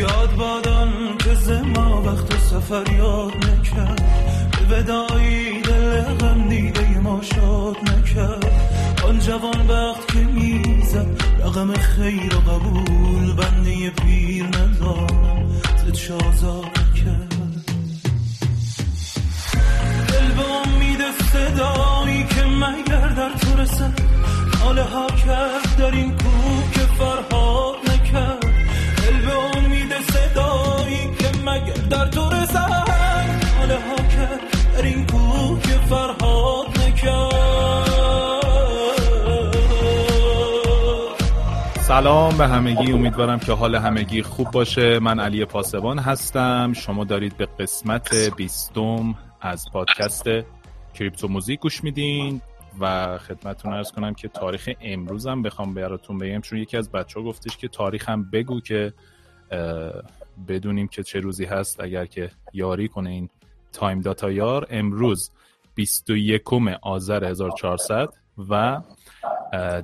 یاد بادان که زما وقت سفر یاد نکرد، به ودایی دل غم دیده ما شاد نکرد. آن جوان وقت که میزد رقم خیر و قبول، بنده پیر ندارم زد شازار کرد. دل به امید صدایی که مگر در تو رسد، ناله ها کرد در این کوه که فرهاد نکرد. دل به امید صدایی که مگر در تو رسد، ناله ها کرد در این کوه که فرهاد نکرد. سلام به همگی، امیدوارم که حال همگی خوب باشه. من علی پاسبان هستم، شما دارید به قسمت 20 از پادکست کریپتو موزیک گوش میدین و خدمتتون عرض کنم که تاریخ امروزم بخوام براتون بگم، چون یکی از بچه‌ها گفتش که تاریخم بگو که بدونیم که چه روزی هست، اگر که یاری کنه این تایم داتا یار. امروز 21 آذر 1400 و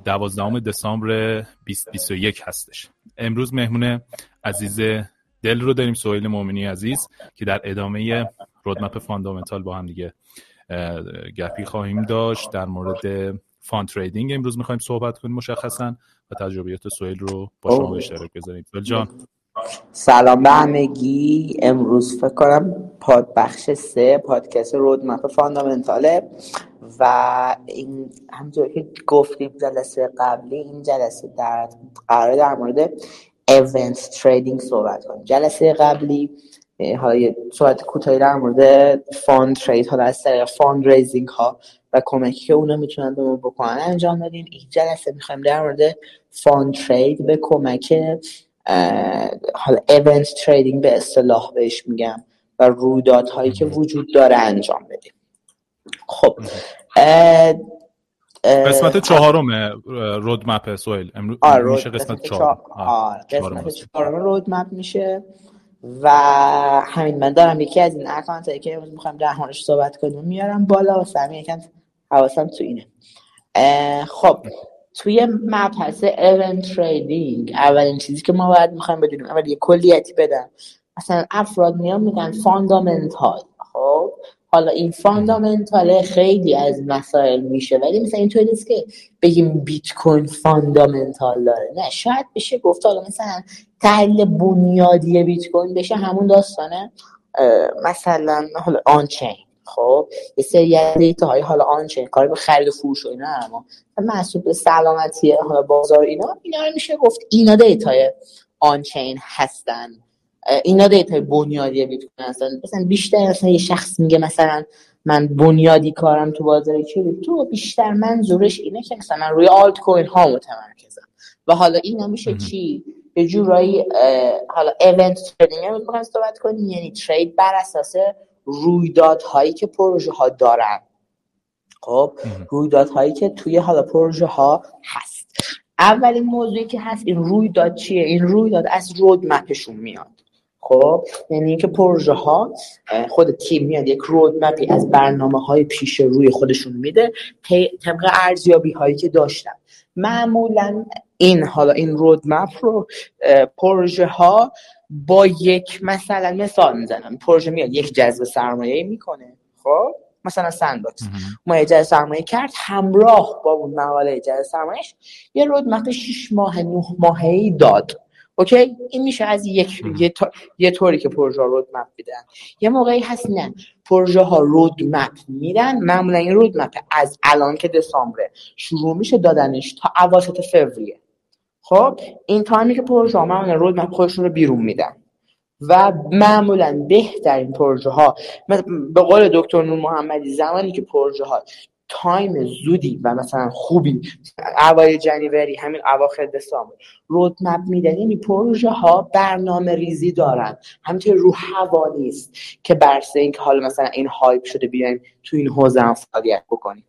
12 دسامبر 2021 هستش. امروز مهمون عزیز دل رو داریم، سهیل مومنی عزیز، که در ادامه رودمپ فاندامنتال با هم دیگه گپی خواهیم داشت در مورد فاند تریدینگ. امروز میخوایم صحبت کنیم مشخصا و تجربیات سهیل رو با شما به اشتراک بذاریم. سهیل جان سلام به همگی. امروز فکر کنم بخش 3 پادکست رودمپ فاندامنتاله و این همونطور که گفتیم جلسه قبلی، این جلسه قراره در مورد ایونت تریدینگ صحبت کنیم. جلسه قبلی های صحبت کوتاهی در مورد فاند ترید ها از طریق فاند ریزینگ ها و کمکی که اونا میتونن به ما بکنن انجام دادیم. این جلسه میخوایم در مورد فاند ترید به کمک حالا ایونت تریدینگ به اصطلاح بهش میگم و رویداد هایی که وجود داره انجام بدیم. خب قسمت 4 رودمپ سهیل امروز میشه قسمت 4. قسمت 4 رودمپ میشه و همین من دارم یکی از این اکانت هایی که امروز میخوایم در موردش صحبت کنیم میارم بالا و سمی یکم حواسم تو اینه. خب توی مبحث ایونت تریدینگ اولین چیزی که ما باید میخوایم بدونیم، اول یه کلیتی بدم، مثلا افراد میان میگن فاندامنتال. خب حالا این فاندامنتال خیلی از مسائل میشه، ولی مثلا اینطوری نیست که بگیم بیت کوین فاندامنتال داره، نه، شاید بشه گفت حالا مثلا تحلیل بنیادی بیت کوین بشه همون داستانه مثلا حالا آن چین. خب یه سری از دیتاهای حالا آن چین کاری به خرید و فروش و اینا، اما محسوب به سلامتی حالا بازار اینا رو میشه گفت اینا دیتاهای آن چین هستن، اینا دیتای بنیادی بیت کوین هستن. مثلا بیشتر مثلا یه شخص میگه مثلا من بنیادی کارم تو بازار کریپتو، بیشتر منظورش اینه که مثلا من روی آلت کوین ها متمرکزم و حالا اینا میشه چی؟ یه جورایی حالا ایونت تریدینگ رو می‌خوام صحبت کنیم، یعنی ترید بر اساس رویدادهایی که پروژه ها دارن. خب رویدادهایی که توی حالا پروژه ها هست. اولین موضوعی که هست این رویداد چیه؟ این رویداد از رودمپشون میاد. خب یعنی اینکه پروژه ها خود تیم میاد یک رودمپی از برنامه‌های پیش روی خودشون میده طبق ارزیابی‌هایی که داشتن. معمولاً این حالا این رودمپ رو پروژه ها با یک مثلا مثال میزنم، پروژه میاد یک جذب سرمایه میکنه. خب مثلا سندباکس ما جذب سرمایه کرد، همراه با اون مقاله جذب سرمایهش یه رودمپ 6 ماه 9 ماهه‌ای داد. اوکی این میشه از یه طوری که پروژه رودمپ میدن. یه موقعی هست نه، پروژه ها رودمپ میدن، معمولا این رودمپ از الان که دسامبر شروع میشه دادنش تا اواسط فوریه. خب این تایمی که پروژه ها معمولا رودمپ خودشون رو بیرون میدن و معمولا بهترین پروژه ها به قول دکتر نور محمدی، زمانی که پروژه ها تایم زودی و مثلا خوبی اوایل جنوری همین اواخر دسامبر رودمپ میدن، یعنی پروژه ها برنامه ریزی دارن، همینطور رو هوا نیست که برسه اینکه حالا مثلا این هایپ شده بیایم تو این حوزه هم فعالیت بکنیم.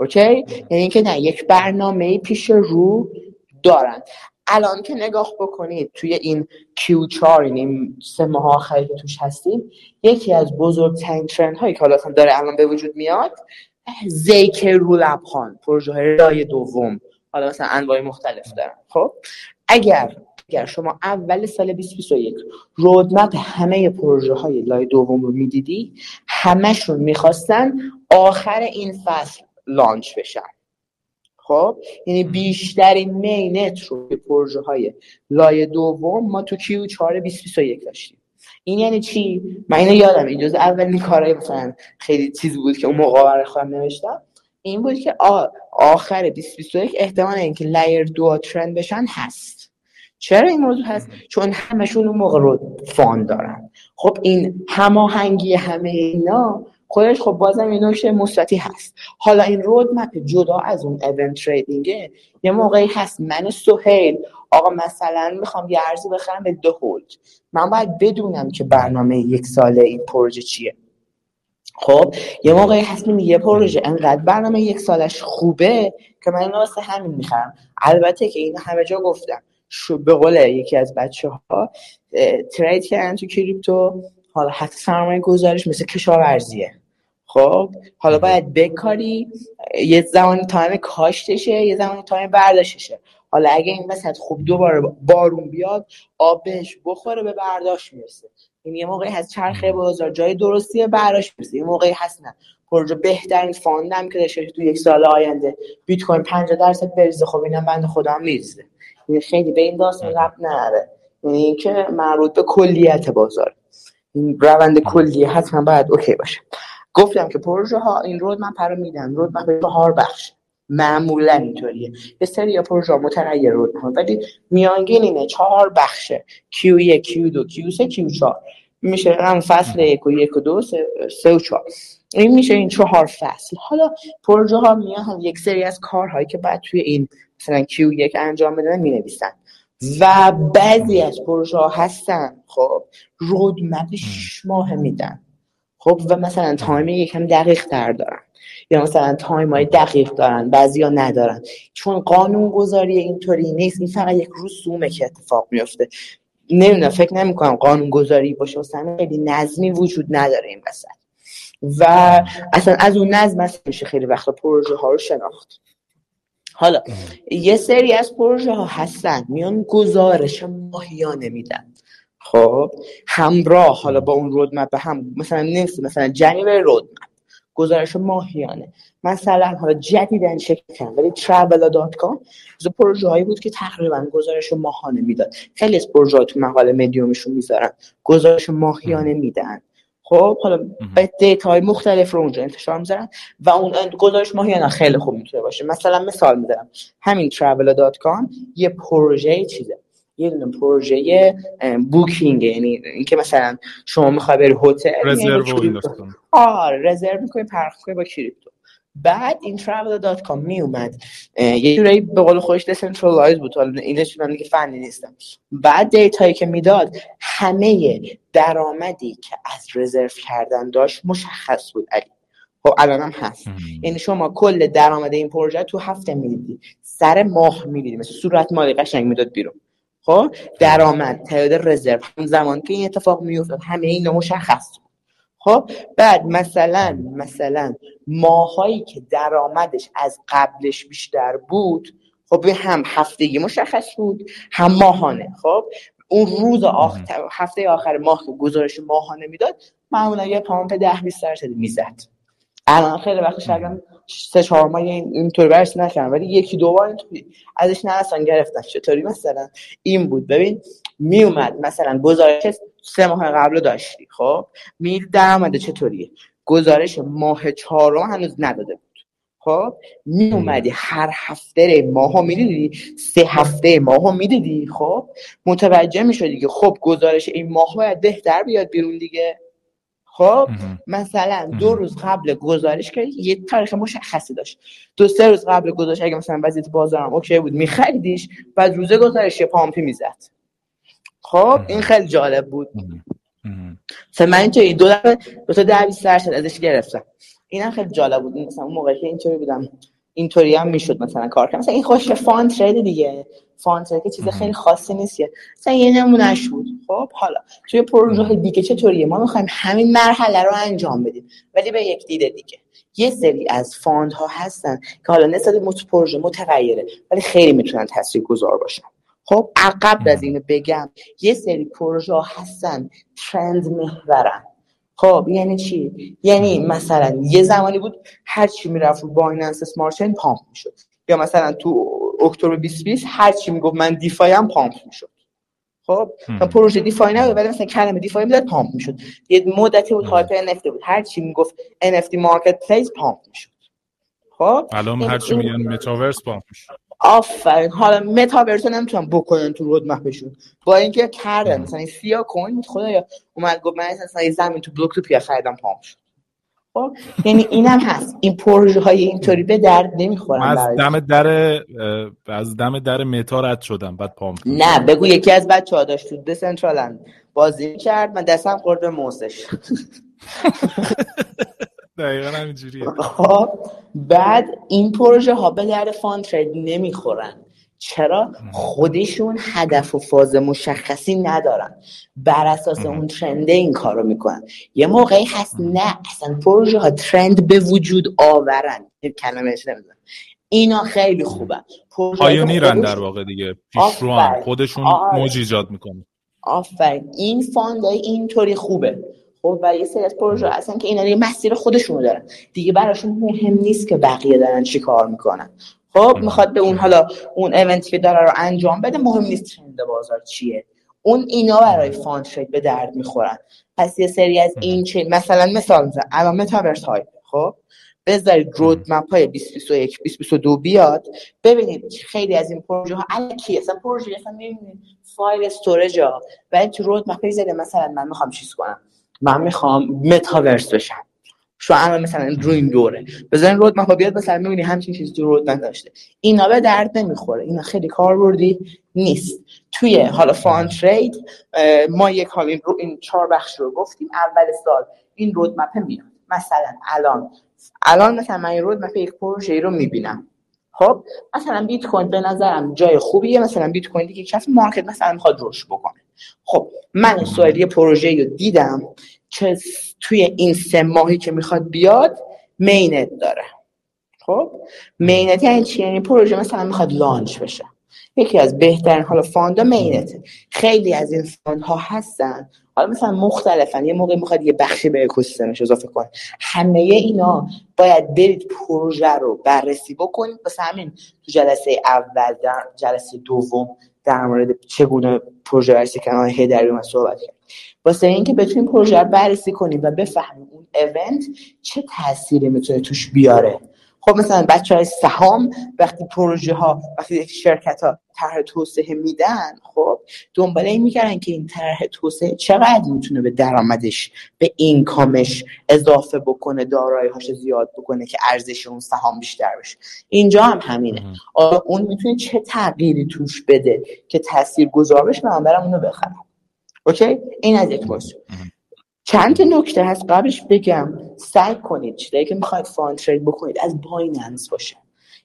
اوکی یعنی اینکه نه، یک برنامه پیش رو دارن. الان که نگاه بکنید توی این Q4 این 3 ماه آخری که توش هستیم، یکی از بزرگترین ترند هایی که حالا داره الان به وجود میاد، زیک رولپان پروژه های رای دوم حالا مثلا انواع مختلف دارن. خب اگر شما اول سال 2021 رودمپ همه پروژه های لایه دوم رو میدیدی، همشون میخواستن آخر این فصل لانچ بشن. خب یعنی بیشترین مینت رو به پروژه های لایه دوم ما تو Q4 2021 داشتیم. این یعنی چی؟ من اینو یادم، این جزء اولین کارهای مثلا خیلی چیز بود که اون موقع برای خودم نوشتم، این بود که آخر 2021 احتمال اینکه لایر 2 ترند بشن هست. چرا این موضوع هست؟ چون همشون اون موقع رو فان دارن. خب این هماهنگی همه اینا خودش خب بازم یه نکته مثبتی هست. حالا این رودمپ جدا از اون ایونت تریدینگه، یه موقعی هست من و سهیل آقا مثلا میخوام یه ارزی بخرم به 2 هولد، من باید بدونم که برنامه یک ساله این پروژه چیه. خب یه موقعی هست میگه یه پروژه انقدر برنامه یک سالش خوبه که من اینو واسه همین میخرم. البته که اینو همه جا گفتم، به قول یکی از بچه‌ها ترید کردن تو کریپتو، حالا حتی سرمایه گذاریش مثل کشاورزیه. خب حالا باید بکاری، یه زمانی تایم کاشتشه، یه زمانی تایم برداشتشه. حالا اگه این وسط خوب دوباره بارون بیاد، آبش بخوره، به برداشت میرسه. این یه موقعی هست چرخه بازار جای درستیه، براش میرسه. یه موقعی هست نه، پروژه بهترین فاندم که داشته تو یک سال آینده بیت کوین 50% بریزه. خب اینم بنده خدا میریزه. این خیلی به این داستان ربط نداره، یعنی اینکه مربوط به کلیت بازار، این روند کلیه حتما باید اوکی باشه. گفتم که پروژه ها این رودمپ رو میدن، رودمپ به 4 بخش معمولا اینطوریه، یه سری پروژه متغیر رودمپ، ولی میانگین اینه 4 بخشه Q1 Q2 Q3 Q4 میشه، هم فصل 1 و 2 3 و 4 این میشه این 4 فصل. حالا پروژه ها میان یک سری از کارهایی که بعد توی این مثلا Q1 انجام بدن مینویسن، و بعضی از پروژه ها هستن خب رودمپ 6 ماه میدن، خب و مثلا تایم یکم دقیق تر دارن، یا مثلا تایم های دقیق دارن، بعضی ها ندارن، چون قانون گذاری اینطوری نیست. این فقط یک رسومه که اتفاق میفته. نمیدونم، فکر نمی کنم قانون گذاری باشه، اصلا خیلی نظمی وجود نداره این وسط، و اصلا از اون نظم میشه خیلی وقتا پروژه ها رو شناخت. حالا یه سری از پروژه ها هستن میان گزارش ماهیانه میدن، خب همراه حالا با اون رودمپ، هم مثلا نیست، مثلا جنیور رودمپ گزارش ماهیانه. مثلا حالا جدیدن شکل کردن، ولی traveler.com از پروژه هایی بود که تقریبا گزارش ماهانه میداد. خیلی از پروژه ها تو مقاله مدیومشون میذارن گزارش ماهیانه میدن. خب حالا به دیتاهای مختلف رو اونجا انتشار میذارن و اون گزارش ماهیانه خیلی خوب میتونه باشه. مثلا مثال میذارم، همین traveler.com یه پروژه چیزه، یه دونه پروژه بوکینگ، یعنی اینکه مثلا شما میخوای بری هتل رزرو انداختن، رزرو میکنی، پرخ میکنی با کریپتو. بعد این traveler.com میومد یه جوری به قول خودش دسنترالایز بود، حالا اینش من دیگه فنی نیستم. بعد دیتایی که میداد، همه درآمدی که از رزرو کردن داشت مشخص بود علی. خب الان هم هست، یعنی شما کل درآمد این پروژه تو هفته میدیدی، سر ماه میدیدی، مثلا صورت مالی قشنگ میداد بیرون. خب درآمد، تعداد رزرو، اون زمان که این اتفاق میافتاد همه اینا مشخص بود. خب بعد مثلا ماهایی که درآمدش از قبلش بیشتر بود، خب هم هفتگی مشخص بود، هم ماهانه. خب اون روز آخر هفته آخر ماه که گزارش ماهانه میداد، معمولا یه پامپ 10-20% میزد. الان خیلی وقت شاید 3-4 ماه اینطوری برش نکردم، ولی 1-2 بار اینطوری ازش نرسن گرفتن. چطوری مثلا این بود، ببین میومد مثلا گزارش 3 ماه قبل داشتی، خب می درآمد چطوریه، گزارش ماه 4 هنوز نداده بود، خب میومدی هر هفته ماهو میدیدی، 3 هفته ماهو میدیدی، خب متوجه میشدی که خب گزارش این ماه باید بهتر بیاد بیرون دیگه. خب مثلا 2 روز قبل گزارش که یه تاریخ مشخصی داشت، 2-3 روز قبل گزارش اگه مثلا وضعیت بازارم اوکی بود می‌خریدیش، بعد روز گزارش یه پامپی میزد. خب این خیلی جالب بود. مثلا من چه 2 تا 20% ازش گرفتم، اینم خیلی جالب بود. مثلا اون موقعی که اینطوری بودم اینطوری هم میشد مثلا کار کنم. مثلا این خوش فاند ترید دیگه، فاند ترید که چیز خیلی خاصی نیست، مثلا یه نمونهش بود. خب حالا توی پروژه دیگه چطوریه، ما میخوایم همین مرحله رو انجام بدیم ولی به یک دیده دیگه، یه سری از فاندها هستن که حالا نسبت به پروژه متغیره ولی خیلی میتونن تاثیرگذار باشن. خب عقب از اینو بگم یه سری پروژه هستن ترند محورن. خب یعنی چی؟ یعنی مثلا یه زمانی بود هر چی میرفت رو بایننس اسمارت چین پامپ میشد، یا مثلا تو اکتبر 2020 هر چی میگفت من دیفای هم پامپ میشد. خب تا پروژه دیفای نبود ولی مثلا کلمه دیفای میداد پامپ میشد. یه مدتی بود هایپ ان اف تی بود، هر چی میگفت ان اف تی مارکت پلیس پامپ میشد. خب الان هر چی میگن متاورس پامپ میشه. آفرین. حالا متاورس نمیتونم بکنن تو رودمپشون، با اینکه کردن مثلا سیا کوین خدایا اومد گفت من مثلا یه زمین تو بلوک تو پی خریدم پامپ شد. خب یعنی اینم هست، این پروژه های اینطوری به درد نمیخورن. از دم در متا رد شدم بعد پامپ. نه بگو یکی از بچه‌ها داشت تو دسنترالند بازی کرد من دستم خورد به موسش. دقیقا همینجوریه. خب بعد این پروژه ها به درد فاند ترید نمیخورن. چرا؟ خودشون هدف و فاز مشخصی ندارن، بر اساس اون ترنده این کارو میکنن. یه موقعی هست نه اصلا پروژه ها ترند به وجود آورن، کلمهش نمیدونم، اینا خیلی خوبه. پایونیرن در واقع دیگه، پیشروان، خودشون موج ایجاد میکنن. آفرین. این فاندای اینطوری خوبه. خب و یه سری از پروژه هستن که اینا دیگه مسیر خودشونو دارن، دیگه براشون مهم نیست که بقیه دارن چی کار میکنن. خب میخواد به اون حالا اون ایونتی که داره رو انجام بده، مهم نیست ترند بازار چیه. اون اینا برای فاند ترید به درد میخورن. پس یه سری از این چه مثلا الان متاورس های خب بذارید رودمپ های 2021 2022 بیاد ببینید خیلی از این پروژه ها الکی اصلا پروژه اصلا نمیبینید فایل استوریج ها، ولی تو رودمپ زده مثلا من میخوام چیز کنم، من میخوام متاورس بشم، شو اما مثلا رو این دوره بزنین رودمپ بیاد مثلا میبینی همچین چیزی تو رودمپ داشته. اینا به درد نمیخوره، اینا خیلی کاربردی نیست. توی حالا فاند ترید ما یک حال این رو این 4 بخش رو گفتیم. اول سال این رودمپ میاد، مثلا الان مثلا من این رودمپ یک پروژه رو میبینم. خب مثلا بیت کوین به نظرم جای خوبیه، مثلا بیت کوین دیگه کسی مارکت مثلا میخواد روش بکنه. خب من سوالی پروژه‌ای رو دیدم که توی این 3 ماهی که میخواد بیاد مینت داره. خب مینت یعنی چی؟ یعنی پروژه مثلا میخواد لانچ بشه. یکی از بهترین حالا فاندا مینته. خیلی از این فاندها هستن حالا مثلا مختلفن، یه موقع میخواد یه بخشی به اکوسیستمش اضافه کنه. همه اینا باید برید پروژه رو بررسی بکنید. واسه همین تو جلسه اول در جلسه دوم در مورد چگونه پروژه بررسی کردن هدریوم صحبت کردیم، واسه اینکه بتونیم پروژه رو بررسی کنیم و بفهمیم اون ایونت چه تأثیری میتونه توش بیاره. خب مثلا بچه‌های سهام وقتی پروژه ها وقتی شرکت‌ها طرح توسعه میدن، خب دنبال این می‌کنن که این طرح توسعه چقدر میتونه به درآمدش، به اینکامش اضافه بکنه، دارایی‌هاش زیاد بکنه که ارزش اون سهام بیشتر بشه. اینجا هم همینه. آره اون میتونه چه تغییری توش بده که تاثیرگذار بشه، من برام اونو بخرم. اوکی؟ این از یک بحث. چند تا نکته هست قبلش بگم. سعی کنید چیزایی که میخواید فاند ترید بکنید از بایننس باشه،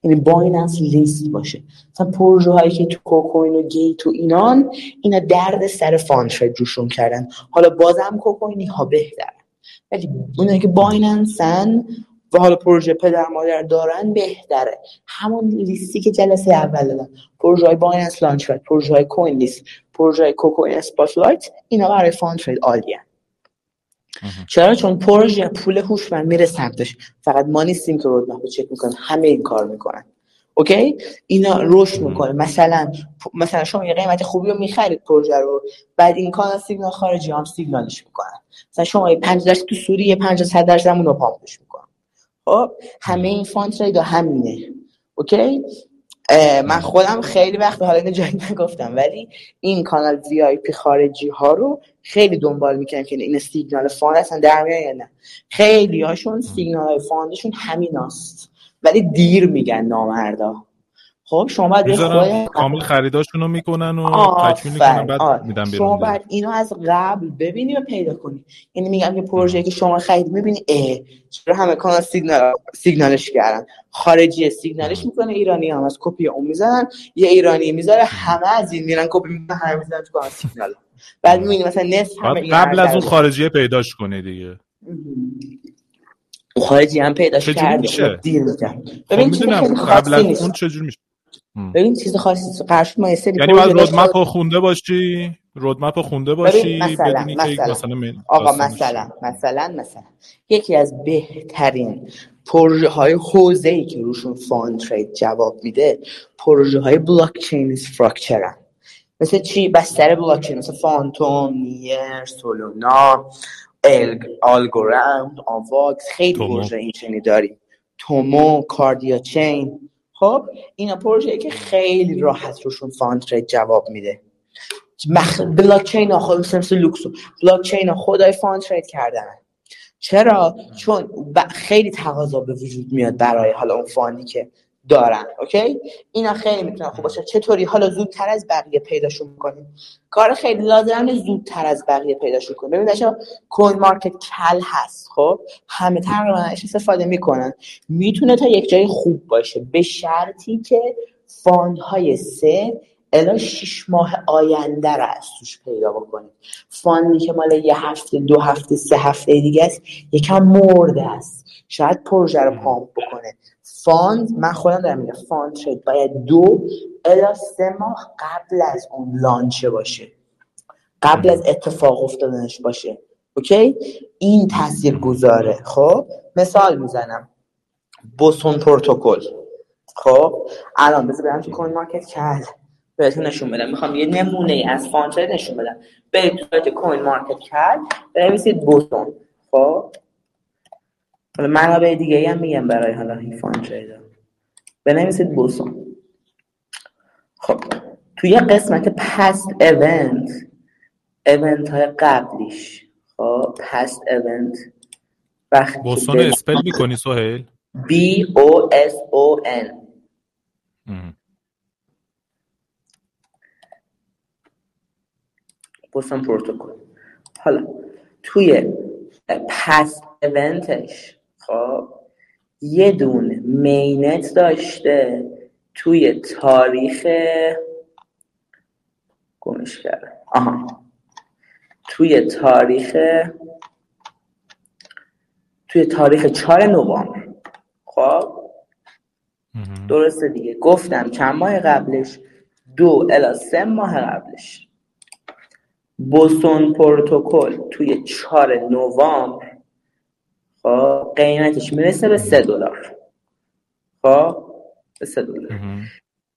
یعنی بایننس لیست باشه. مثلا پروژه هایی که تو کوکوین و گیت و اینان، اینا درد سر فاند ترید روشون کردن. حالا بازم کوکوینی ها بهترن، ولی اونایی که بایننسن و حالا پروژه پدر مادر دارن بهتره. همون لیستی که جلسه اول دادم، پروژه های بایننس لانچ پد، پروژه های کوین لیست، پروژه های کوکوین اسپاتلایت، اینا برای فاند ترید عالیه. چرا؟ چون پروژه پول هوشمند میره سمتش، فقط ما نیستیم که رودمپ رو چک میکنن، همه این کار میکنن. اوکی؟ اینا روش میکنه. مثلا شما یه قیمت خوبی رو میخرید پروژه رو، بعد این کانا سیگنال خارجی هم سیگنالش میکنن. مثلا شما یه 5% تو سوریه 5% همون رو پامپش میکنن. خب همه این فاند ترید همینه. اوکی؟ من خودم خیلی وقت حالا اینو جایی نگفتم، ولی این کانال VIP خارجی ها رو خیلی دنبال میکنم که این سیگنال فاند اصلا در میاد یا نه. خیلی هاشون سیگنال فاندشون همین است، ولی دیر میگن نامردا. خب شما باید کامل خریداشون رو میکنن و تکمیل میکنن بعد میدن بیرون. شما باید اینو از قبل ببینی و پیدا کنی. یعنی میگم که پروژه‌ای که شما خرید میبینی چرا همه کانال سیگنالش کردن، خارجی سیگنالش میکنه، ایرانی هم از کپی اون میزنن، یه ایرانی میذاره همه از این میرن کپی میکنن، همه میذارن تو کانال سیگنال. بعد میبینی مثلا نصف همه قبل از اون خارجی پیداش کنه دیگه. خارجی هم پیداش کرد دیر می‌کنه. ببین می‌دونم قبلا اون چجوری میشه. ببین چیز خاصی قرش ما هست، یعنی باید رودمپو خونده باشی، رودمپو خونده باشی، بدونی که مثلا یکی از بهترین پروژه‌های حوزه‌ای که روشون فاند ترید جواب میده، پروژه‌های بلاکچین استراکچرن. مثل چی؟ بستر بلاکچین مثل فانتوم، نیر، سولانا، الرند، آواکس، خیلی پروژه این چنینی داریم. تومو، کاردیا چین. خب اینا پروژه‌ای که خیلی راحت روشون فاند ترید جواب میده. بلاکچین ها خودشون مثل لوکسو، بلاکچین ها خدای فاند ترید کردنن. چرا؟ چون خیلی تقاضا به وجود میاد برای حالا اون فاندی که دارن. اوکی؟ اینا خیلی میتونن خوب باشه. چطوری حالا زودتر از بقیه پیداشون می‌کنیم؟ کار خیلی لازمه زودتر از بقیه پیداشون کنیم. ببین بچا کوین مارکت کل هست، خب همه تقریبا ازش استفاده میکنن. میتونه تا یک جای خوب باشه به شرطی که فاندهای 3-6 ماه آینده رو از توش پیدا بکنید. فاندی که مال یه هفته، دو هفته، سه هفته دیگه است، یکم مرده است. شاید پروژه رو پامپ بکنه. فاند من خودم دارم میگم فاند ترید باید 2-3 ماه قبل از اون لانچ باشه، قبل از اتفاق افتادنش باشه. اوکی، این تاثیر گذاره. خب مثال میزنم بوسون پروتکل. خب الان بذار برم تو کوین مارکت کل بهتون نشون بدم، میخوام یه نمونه از فاند ترید نشون بدم. برید تو کوین مارکت کل بنویسید بوسون. خب حالا منابع دیگه ای هم میگم برای حالا این فاند تریدر بنویسید بوسون. خب توی قسمت پست ایونت، ایونت های قبلیش، خب پست ایونت وقتی بوسون اسپل میکنی سهیل؟ BOSON. بوسون پروتکل. حالا توی پست ایونتش خب یه دونه مینت داشته توی تاریخ گمش کرده. توی تاریخ 4 نوامبر. خب درسته دیگه، گفتم چند ماه قبلش، 2-3 ماه قبلش. بوسون پروتکل توی 4 نوامبر قیمتش میرسه به $3. خب به $3.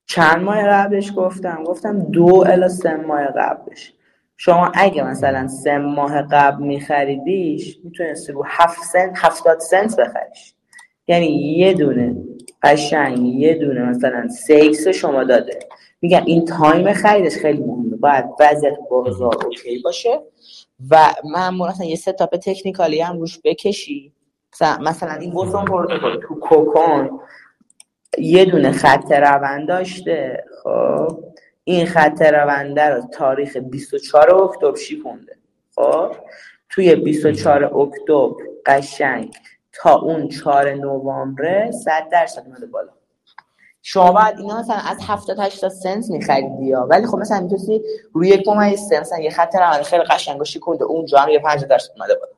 چند ماه قبلش گفتم 2-3 ماه قبلش. شما اگه مثلا 3 ماه قبل میخریدیش میتونستی رو 70 سنت بخریش، یعنی یه دونه قشنگ مثلا 6 شما داده. میگم این تایم خریدش خیلی مهمه، باید وضع بازار اوکی باشه و معمولا مثلا یه ستاپ تکنیکالی هم روش بکشی. مثلا این بوسون پروتکل تو کوکوین یه دونه خط روند داشته. خب این خط روند رو تاریخ 24 اکتبر شیپونده. خب توی 24 اکتبر قشنگ تا اون 4 نوامبر 100% اومده بالا. شما بعد اینا مثلا از 70-80 سنت می‌خریدی، ولی خب مثلا می‌تونی روی 1.3 مثلا یه خط روند خیلی قشنگا شیکونده، اونجا هم یه 50% اومده بالا.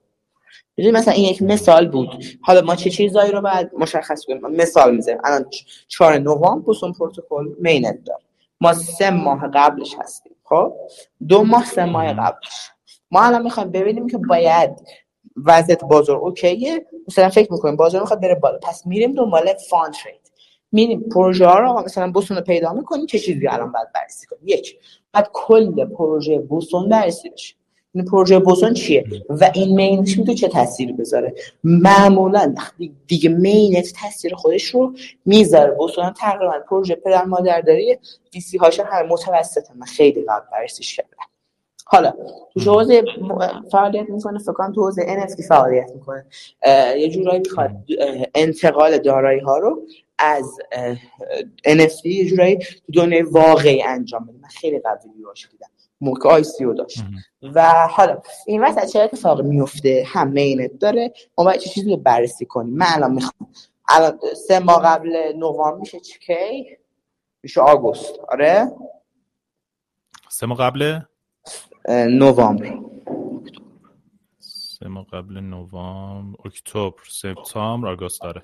یعنی مثلا این یک مثال بود. حالا ما چه چیزایی رو بعد مشخص کنیم؟ مثال می‌ذاریم. الان 4 نوامبر بوسون پروتکل مینت دار. ما 3 ماه قبلش هستیم. خب 2-3 ماه قبلش. ما الان می‌خوایم ببینیم که باید وضعیت بازار اوکیه، مثلا فکر می‌کنیم بازار می‌خواد بره بالا، پس میریم دنبال فاند ترید. می‌بینیم پروژه ها رو مثلا بوسون رو پیدا می‌کنیم، چه چیزی الان باید بررسی کنیم. یک، بعد کل پروژه بوسون بررسی بشه. این پروژه بوسون چیه و این مینش میتونه چه تأثیری بذاره. معمولا دیگه مینت تأثیر خودش رو میذاره. بوسون هم تقریبا پروژه پدر مادر داره، ویسی هاش هم متوسطه، من خیلی قبل بررسیش کردم. حالا تو حوزه فعالیت میکنه، فکر کنم تو حوزه ان اف تی فعالیت میکنه، یه جورایی میخواد انتقال دارایی ها رو از ان اف تی یه جورایی تو دنیای واقعی انجام بده. من خیلی قبلی روش دیدم، موقع ICO داشت و حالا این واسه چه اتفاقی میفته، هم مینت داره، ما باید چه چیزی رو بررسی کنیم. من الان میخوام الان 3 ماه قبل نوامبر میشه چی؟ میشه آگوست. آره 3 ماه قبل نوامبر سه ماه قبل نوامبر، اکتبر، سپتامبر، آگوست داره.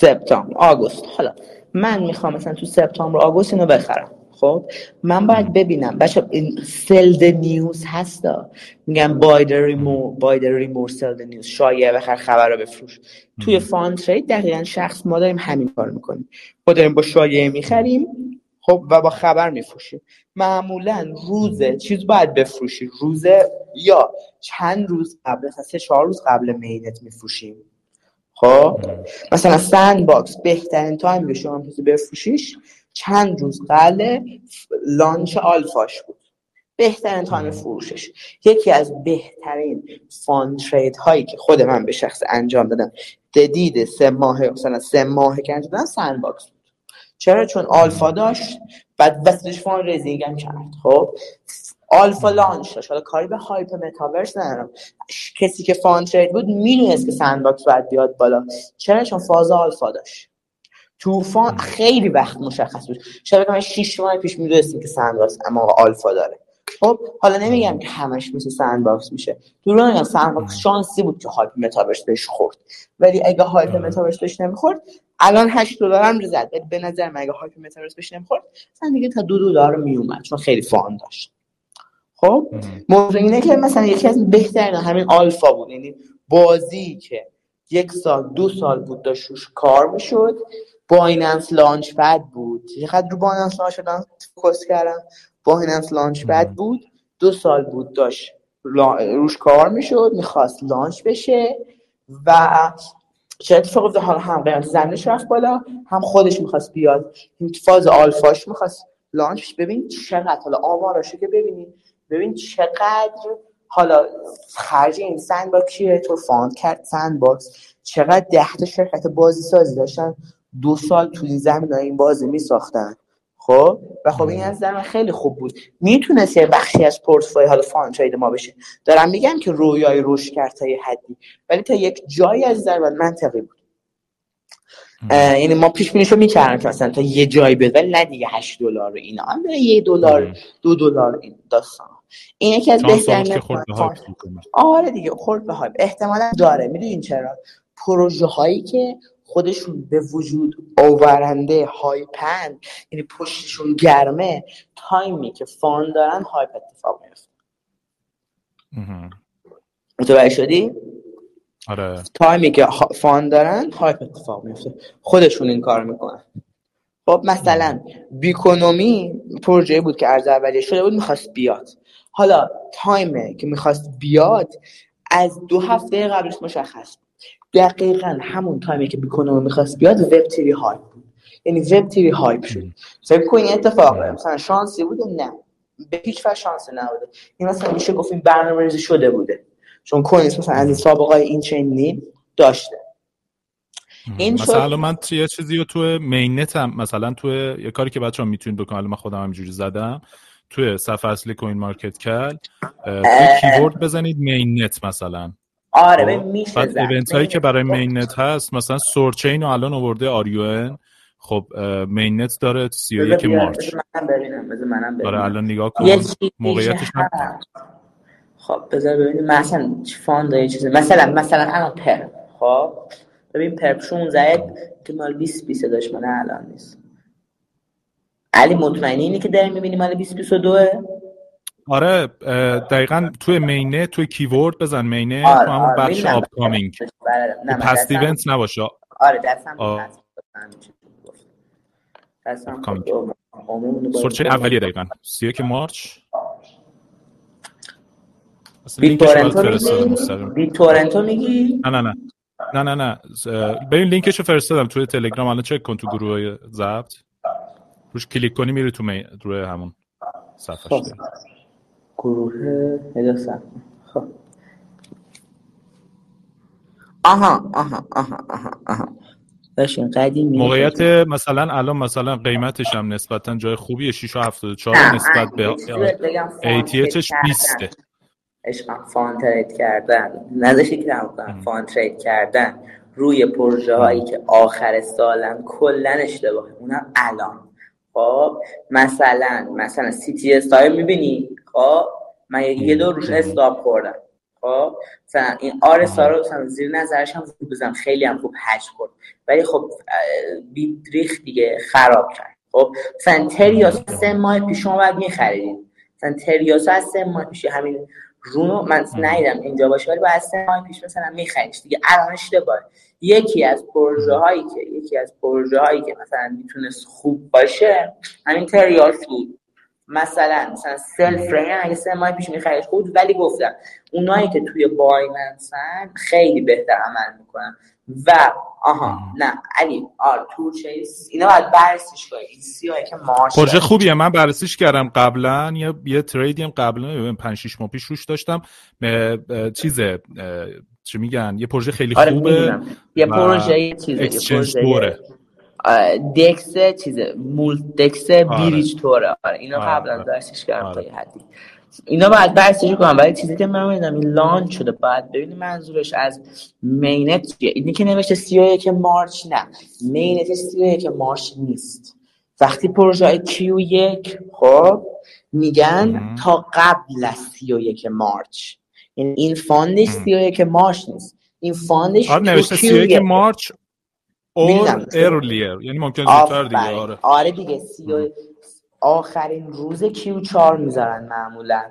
سپتامبر، آگوست. حالا من میخوام مثلا تو سپتامبر، آگوست اینو بخرم. خب من باید ببینم بچا این سلد نیوز هستا، میگم بای در ریمور سلد نیوز، شایعه بخر خبر رو بفروش. توی فان ترید دقیقاً شخص ما داریم همین کارو میکنیم، ما داریم با شایعه میخریم خب و با خبر میفروشیم. معمولاً روزه چیز باید بفروشی، روزه یا چند روز قبل، مثلا 3-4 روز قبل مینت میفروشیم. خب مثلا سندباکس بهترین تایم شما میشه بفروشیش چند روز قبل لانچ آلفاش بود، بهترین تایم فروشش. یکی از بهترین فان ترید هایی که خود من به شخص انجام دادم دید 3 ماه، مثلا 3 ماه که انجام دادم سندباکس بود. چرا؟ چون آلفا داشت، بعد وسطش فان ریزینگ هم کرد. خب آلفا لانچ داشت. حالا کاری به هایپ متاورس ندارم، کسی که فان ترید بود میدونست که سندباکس باید بیاد بالا. چرا؟ چون فاز آلفا داشت، طوفان خیلی وقت مشخص بود. شبکه من 6 ماه پیش می‌دونستیم که سندباکس اما آلفا داره. خب حالا نمیگم که همش مثل سندباکس میشه، دوران میگم سندباکس شانسی بود که هایپ متاورس بهش خورد، ولی اگه هایپ متاورس بهش نمیخورد الان $8 هم زد. ولی به نظر من اگه هایپ متاورس بهش نمیخورد مثلا دیگه تا $2 میومد، چون خیلی فان داشت. خب موضوع اینه که مثلا یکی از بهترین همین آلفا بود، یعنی بازی که 1-2 سال بود داشت روش کار میشد. بایننس لانچ پد بود، چقدر رو بایننس لانچ پد فوکس کردم. بایننس لانچ پد بود، 2 سال بود داشت روش کار میشد، میخواست لانچ بشه و چه اتفاقی افتاد؟ حالا هم قیمت زنش رفت بالا، هم خودش میخواست بیاد فاز آلفاش، میخواست لانچ. ببین چقدر، حالا آماراشو که ببین چقدر حالا خرج این سندباکس تو فاند کرد. سندباکس چقدر 10 تا شرکت بازی سازی داشتن، 2 سال تو این زمین این بازی می ساختن. خب و خب این از زمین خیلی خوب بود، میتونست یه بخشی از پورتفوی حالا فان ترید ما بشه. دارم میگم که رویای روش کرد تا یه حدی، ولی تا یک جایی از زمین منطقی بود. یعنی ما پیش بینیشو میکردیم که مثلا تا یه جایی بده، ولی نه دیگه $8 و اینا، هم داره $1-2 این داستان. این یکی از بهترین آره دیگه خورد به حال احتمالاً داره. میدونین چرا؟ پروژه هایی که خودشون به وجود آورنده هایپن، یعنی پشتشون گرمه، تایمی که فان دارن هایپ اتفاق میفته. متوجه شدی؟ آره. تایمی که فان دارن هایپ اتفاق میفته، خودشون این کار میکنن. خب مثلا بیکونومی پروژه بود که ارز اولیه شده بود، میخواست بیاد. حالا تایمه که میخواست بیاد از 2 هفته قبلش مشخص، دقیقاً همون تایمی که بیکنم می‌خواست بیاد وب تیوی هایپ بود. یعنی وب تیوی هایپ شد. فکر کن این اتفاقه، مثلا شانسی بوده؟ نه، به هیچ وجه شانسی نبوده. این مثلا میشه گفت این برنامه‌ریزی شده بوده، چون کوینز مثلا از این سابقه‌های این چنینی داشته. این مثلا من یه چیزی رو تو مینتم، مثلا تو یه کاری که بچه‌ها میتونید بکنید، الان من خودم همینجوری زدم، تو صفحه اصلی کوین مارکت کپ کیورد بزنید مینت مثلا. آره ببین میشه زد. بعد ایونت هایی که برای مینت هست، مثلا سورچین رو الان آورده آریون، خب مینت داره 31 مارچ. بذار منم ببینم. آره الان نگاه کن موقعیتش. خب بذار ببینیم مثلا فاند یه چیزی، مثلا الان پر، خب ببین پر 16 که مال 20 داشت، من الان نیست. علی مطمئنی اینی که داریم میبینیم مال 2022؟ آره دقیقاً توی مینه، توی کیورد بزن مینه. آره، تو همون بخش آب کامینگ پست ایونت نباشه. آره دستم هست سورچ اولیه دقیقاً 31 مارچ. بیت تورنتو میگی؟ نه ببین لینکشو فرستادم توی تلگرام، الان چک کن تو گروه ضبط، روش کلیک کنی میری تو روی همون صفحه گروه هدسان. خب آها باشین قدیمی موقعیت مثلا الان مثلا قیمتش هم نسبتا جای خوبیه، 6.74 نسبت به ATHش 20. عشقم فان ترید کردن نذاشی که نموکن، فان ترید کردن روی پروژه هایی که آخر سالن کلن اشتباهه، اونم الان. خب مثلا سی تی اس تایم میبینی، خب من یه دور روش استاپ خوردم، خب مثلا این آر ساروس هم زیر نظرش هم بزنم خیلی هم خوب هج کرد، ولی خب بیت ریخت دیگه، خراب کرد. خب مثلا تریاس 3 ماه پیش اومد می‌خریدین، مثلا تریاس از 3 ماه پیش همین رونو من ندیدم اینجا باشه، ولی بعد 3 ماه پیش مثلا می‌خریدش دیگه، الانش دوباره یکی از پروژه‌هایی که مثلا میتونست خوب باشه همین تریاس بود. مثلا سلف رین اگه 3 ماه پیش می‌خریدش خود، ولی گفتم اونایی که توی بایننسن خیلی بهتر عمل میکنن و تورچیس اینا باید بررسیش کنید. این سیایی که مارش پروژه خوبیه، من بررسیش کردم قبلا، یه تریدی هم قبلا 5 6 ماه پیش روش داشتم، چیزه چی میگن، یه پروژه خیلی خوبه، یه پروژه اکسچنج دوره دکسه چیزه مولتکسه بیریج توره، اینا قبلا درسش کردم تا یه حدی، اینا باید بحثش کنم. ولی چیزی که من می‌دونم این لانچ شده، باید ببینیم منظورش از مینت چیه. اینی که نوشته 31 مارچ، نه مینت 31 مارچ نیست. وقتی پروژه Q1 خب میگن تا قبل از 31 مارچ، یعنی این فاندش 31 مارچ نیست، این فاندش نوشته 31 مارچ اور ارلیئر، یعنی ممکن زودتر دیگه. آره دیگه، آخرین روز Q4 میذارن معمولا.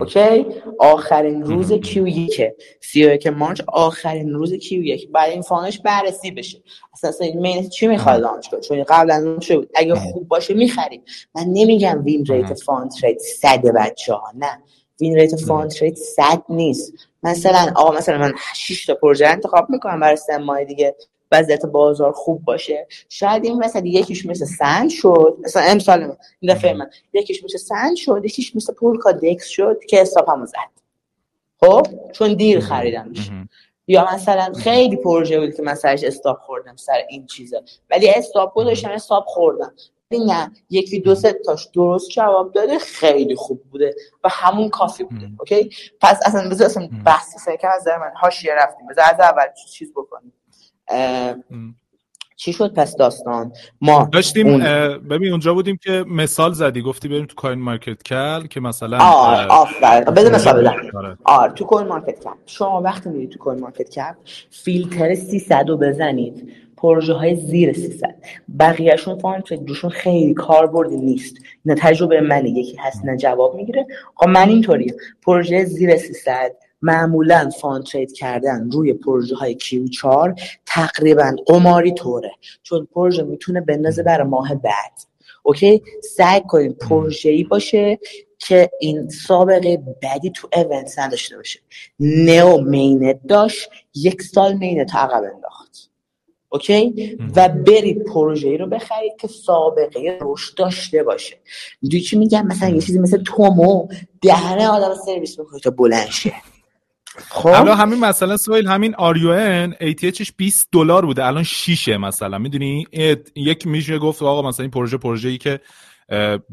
اوکی، آخرین روز Q1 31 مارچ، آخرین روز Q1 بعد این فاندش بررسی بشه اصلا این مین چی میخواد لانچ کنه، چون قبلا لانچ شده. اگه خوب باشه میخریم. من نمیگم وین ریت فاند ترید 100 بچه‌ها، نه وین ریت فاند ترید 100 نیست. مثلا من 6 تا پروژه انتخاب میکنم برای 3 ماه دیگه، وضعیت بازار خوب باشه، شاید این مثلا یکیش مثل سند شد، مثلا امسال من این دفعه من یکیش مثل سند شد، یکیش مثل پولکا دکس شد که حسابمو زد، خب چون دیر خریدم میشه. یا مثلا خیلی پروژه بود که من سرش استاپ خوردم سر این چیزا، ولی استاپ گذاشتم استاپ خوردم، نه یکی دو سه تاش درست جواب داده، خیلی خوب بوده و همون کافی بوده. اوکی، پس اصلا بحث سر که از من حاشیه رفتیم، بذار از اول چیز بکنیم. چی شد پس داستان ما داشتیم ببین اونجا بودیم که مثال زدی، گفتی بریم تو کوین مارکت کپ که مثلا بذار مثال بزنم. تو کوین مارکت کپ شما وقتی میرید تو کوین مارکت کپ فیلتر 300 رو بزنید، پروژه های زیر 300، بقیهشون فاند تریدشون خیلی کاربردی نیست. نه تجربه منه، یکی هست نه جواب میگیره. من اینطوریه، پروژه زیر 300 معمولا فاند ترید کردن روی پروژه های Q4 تقریبا قماری طوره، چون پروژه میتونه بندازه برای ماه بعد. اوکی، سعی کنیم پروژه‌ای باشه که این سابقه بدی تو ایونت نداشته باشه. نئو مینت داشت، یک سال مینت عقب انداخت. اوکی، و برید پروژه‌ای رو بخرید که سابقه رشد داشته باشه. دیدی چی میگم؟ مثلا یه چیزی مثل تومو دهنه آدم سرویس میکنه تا بلند شه. خب حالا همین مثلا سویل همین آریوئن ATHش $20 بوده، الان 6ه مثلا، میدونی یک میشه گفت آقا مثلا این پروژه‌ای که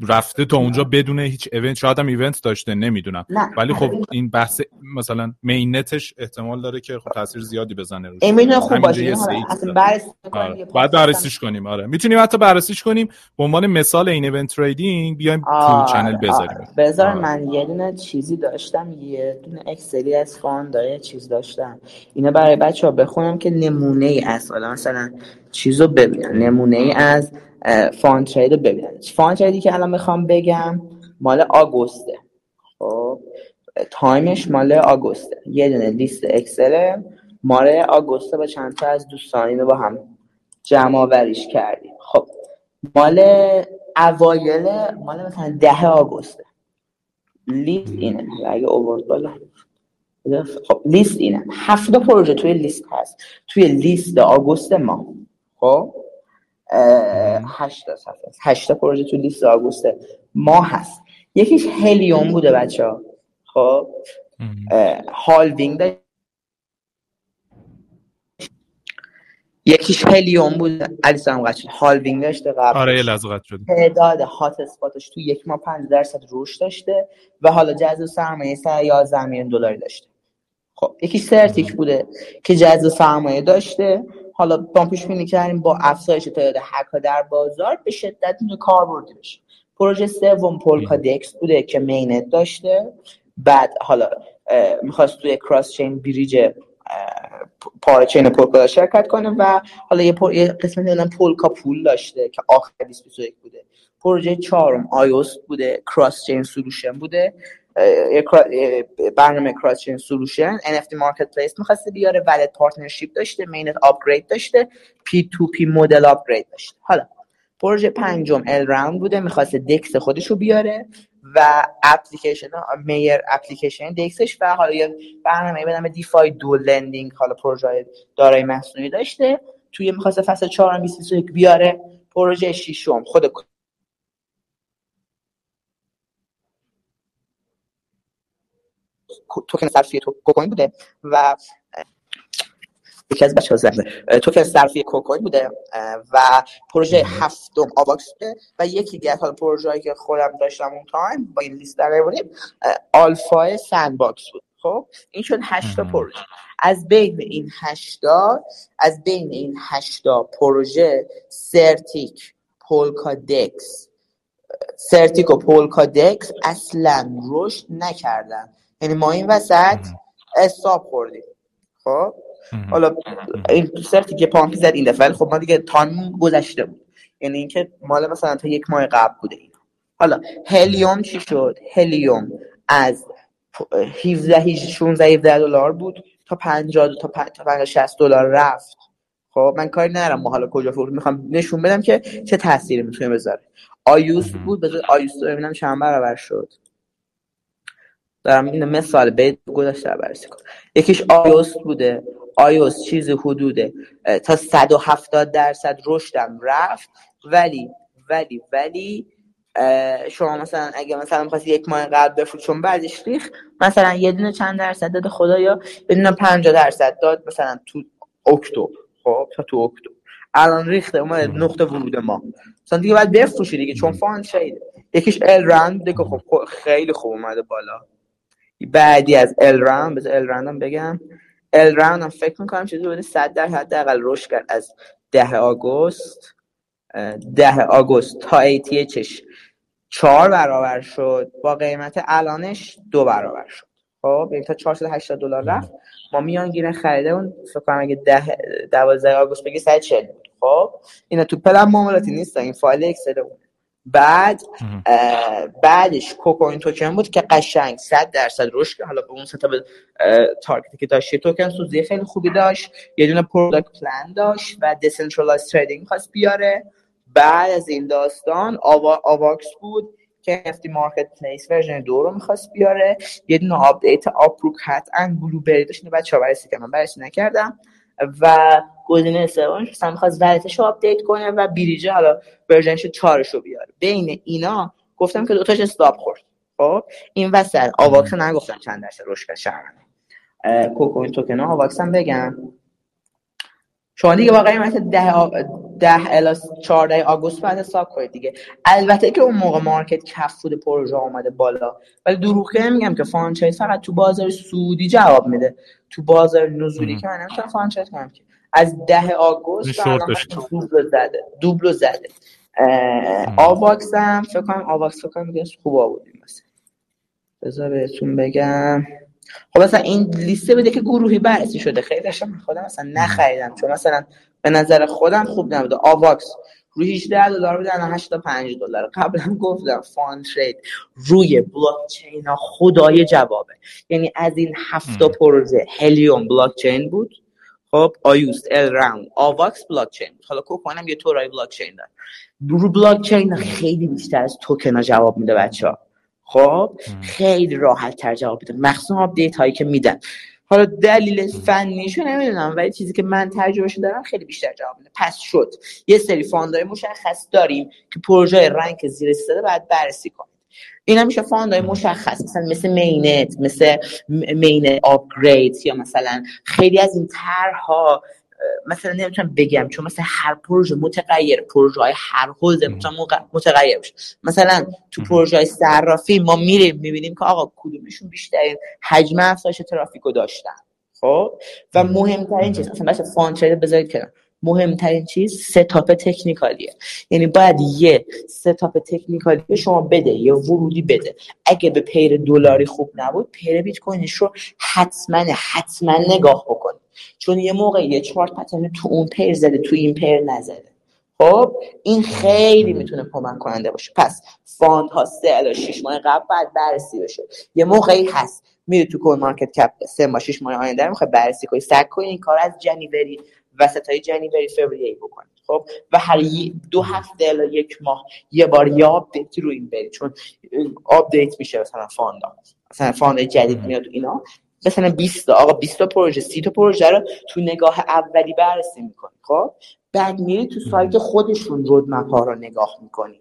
رفته تا اونجا بدون هیچ ایونت، شاید هم ایونت داشته نمیدونم، ولی خب این بحث مثلا مینتش احتمال داره که خب تاثیر زیادی بزنه روش. ایمینه خوب باشه، اصلا بررسیش کنیم. آره میتونیم حتی بررسیش کنیم به عنوان مثال این ایونت تریدینگ بیایم تو چنل بذاریم. بذار من یه دونه چیزی داشتم، یه دونه اکسلی از فاندای چیز داشتم، اینا برای بچه‌ها بخونم که نمونه ای از مثلا چیزو ببینن، نمونه ای از فاند تریدو ببینن. فاند تریدی که الان میخوام بگم مال آگوسته، خب تایمش مال آگوسته، یه دونه لیست اکسل مال آگوسته با چند تا از دوستان اینو با هم جمع آوریش کردیم. خب مال اوایل، مال مثلا 10 آگوسته لیست اینه، اگه آورد بالا. خب لیست اینه، 7 پروژه توی لیست هست، توی لیست آگوست ما. خب 8 پروژه تو لیست آگوست ما هست. یکیش هلیوم بوده بچه ها، خب هالوینگ داشت. یکیش هلیوم بوده، علیسام قد شد، هالوینگ داشته قبل. آره یه لحظه قد شد. تعداد هات اسپاتش تو یک ماه 5% رشد داشته و حالا جذب سرمایه $11 میلیون داشته. خب یکیش سرتیک بوده که جذب سرمایه داشته، حالا بامپش بینی کردیم با افزایش تعداد هک‌ها در بازار به شدت اینو کاربردی میشه. پروژه سوم پولکا دکس بوده که مینت داشته، بعد حالا میخواست توی کراس چین بریج پارچین پولکا شرکت کنه و حالا یه قسمتی اونم پولکا پول داشته که آخر 2021 بوده. پروژه 4 آیوس بوده، کراس چین سولوشن بوده، برنامه کراس چین سولوشن، ان اف تی مارکت پلیس می‌خواسته بیاره، ولت پارتنرشیپ داشته، مینت آپگرید داشته، پی تو پی مدل آپگرید داشته. حالا پروژه 5 elrond بوده، می‌خواسته دکس خودش رو بیاره و اپلیکیشن میر اپلیکیشن دکسش و حالا یه برنامه بدم دیفای دو لندینگ، حالا پروژه دارایی مصنوعی داشته توی می‌خواسته فصل 4 2021 بیاره. پروژه 6 خود توکن صرفی کوکوین بوده و یکی از بچه‌ها زنده توکن صرفی کوکوین بوده و پروژه 7 آواکس بوده و یکی دیگه از پروژه‌ای که خودم داشتم اون تایم با این لیست در آوردیم آلفا سندباکس بود. خب این شد 8 پروژه. از بین این 8 پروژه سرتیک و پولکا دکس اصلا رشد نکردن، یعنی ما این وسط حساب خوردیم. خب حالا این سرتی که پامپی زد این دفعه، خب ما دیگه تانمون گذشته بود، یعنی اینکه مال مثلا تا یک ماه قبل بوده اینا. حالا هلیوم چی شد؟ هلیوم از 17 دلار بود تا 50 تا 60 دلار رفت. خب من کاری ندارم ما حالا کجا فروخت، میخوام نشون بدم که چه تأثیری میتونه بذاره. آیوس بود، بذار آیوس رو ببینم چند برابر شد. دارم اینو مثال به گذشته بررسی کنم. یکیش آیوس بوده، آیوس چیز حدوده تا 170% رشدم رفت، ولی شما مثلا اگه مثلا می‌خواستی یک ماه قبل بفروشی چون بعدش ریخ، مثلا یه دونه چند درصد داد خدایا، یه دونه 50% داد مثلا تو اکتبر. خب تو اکتبر الان ریخته اومد نقطه ورود ما، مثلا دیگه بعد بفروشی دیگه چون فاند شده. یکیش elrond که خب خیلی خوب اومده بالا. بعدی از elrond بذار elrondم بگم، elrondم فکر میکنم چیزی بوده 100% حداقل رشد کرد از 10 آگوست تا ATHش 4 برابر شد، با قیمت الانش 2 برابر شد. خب این تا 480 دلار رفت. ما میانگین خریده اون فکر کنم اگه 12 آگوست بگی 140. خب اینا تو پلن معاملاتی نیست، این فایل اکسل. بعدش کوکوین توکن بود که قشنگ 100% رشد کرد، حالا به اون سطح تارگتی که داشت. توکن سوزی خیلی خوبی داشت، یه دونه پروداکت پلن داشت و دسنترالایز تریدینگ خواست بیاره. بعد از این داستان آواکس بود که NFT مارکت پلیس ورژن 2 رو می‌خواست بیاره، یه دونه آپدیت آپرو کاتن بلوبری داشت. بچه‌ها بررسی کردم، بررسی نکردم. و گزینه سومش مثلا می‌خواست ولتش رو آپدیت کنه و بریج حالا ورژنش 4 رو بیاره. بین اینا گفتم که دو تاش استاپ خورد. خب این وسط آواکس نگفتم چند درصد رشد کرد شهرانه. کوکوین توکن ها آواکس هم بگم. شما دیگه واقعا مثلا 10 الی 14 آگوست بعد حساب کنید دیگه. البته که اون موقع مارکت کف بود پروژه اومده بالا، ولی دروغ نمیگم که فانچایز فقط تو بازار سعودی جواب میده، تو بازار نزولی که من نمیتونم فانچایز کنم که. از 10 آگوست دوبل زده. آواکس هم فکر کنم میگه خوبا بود این واسه. بذار بهتون بگم. خب مثلا این لیسته بده که گروهی بررسی شده. خیلی داشتم خودم مثلا نخریدم چون مثلا به نظر خودم خوب نبوده. آواکس روی 18 دلار بود الان 85 دلار. قبلا گفتم فاند ترید روی بلاکچین ها خدای جوابه، یعنی از این 7 پروژه هلیوم بلاکچین بود، خب آیوس elrond آواکس بلاکچین بود، حالا کوکوین هم یه طورای بلاکچین داره. رو بلاکچین خیلی بیشتر از توکن ها جواب میده بچه‌ها. خب خیلی راحت تر جواب میده، مخصوصا آپدیت هایی که میدن. حالا دلیل فنیشو نمیدونم، ولی چیزی که من تجربهش دارم خیلی بیشتر جواب میده. پس شد یه سری فاندای مشخص داریم که پروژه رنک زیر 3 بعد بررسی کنیم. اینا میشه فاندای مشخص، مثلا مثل مینت، مثل مین آپگرید، یا مثلا خیلی از این طرها مثلا نمیتونم بگم چون مثلا هر پروژه متغیر، پروژه‌های هر حوزه متغیر میشه. مثلا تو پروژه‌های صرافی ما میریم میبینیم که آقا کدومشون بیشترین حجم افزایش ترافیکو داشتن. خب و مهمترین چیز مثلا فاند ترید بذارید کنار، مهمترین چیز ستاپ تکنیکالیه. یعنی باید یه ستاپ تکنیکالی شما بده، یه ورودی بده. اگه به پیر دلاری خوب نبود، پیر بیت کوینش رو حتما نگاه بکنید، چون یه موقع یه چارت پترن تو اون پیر زده، تو این پیر نزده. خب این خیلی میتونه کمک کننده باشه. پس فاند ها 3-6 ماه قبل باید بررسی بشه. یه موقعی هست میره تو کوین مارکت کپ 3-6 ماه آینده میخواد بررسی کنی، سعی کنی این کار از جنوری وسطای جنوری فوریه بکنید. خب و هر 2 هفته الا 1 ماه یه بار یه آپدیت رو این برید، چون آپدیت میشه مثلا فاندا، مثلا فاند جدید میاد اینا، مثلا 20 تا آقا 20 تا پروژه 30 تا پروژه رو تو نگاه اولی بررسی میکنید. خب بعد میری تو سایت خودشون رودمپ ها رو نگاه میکنی،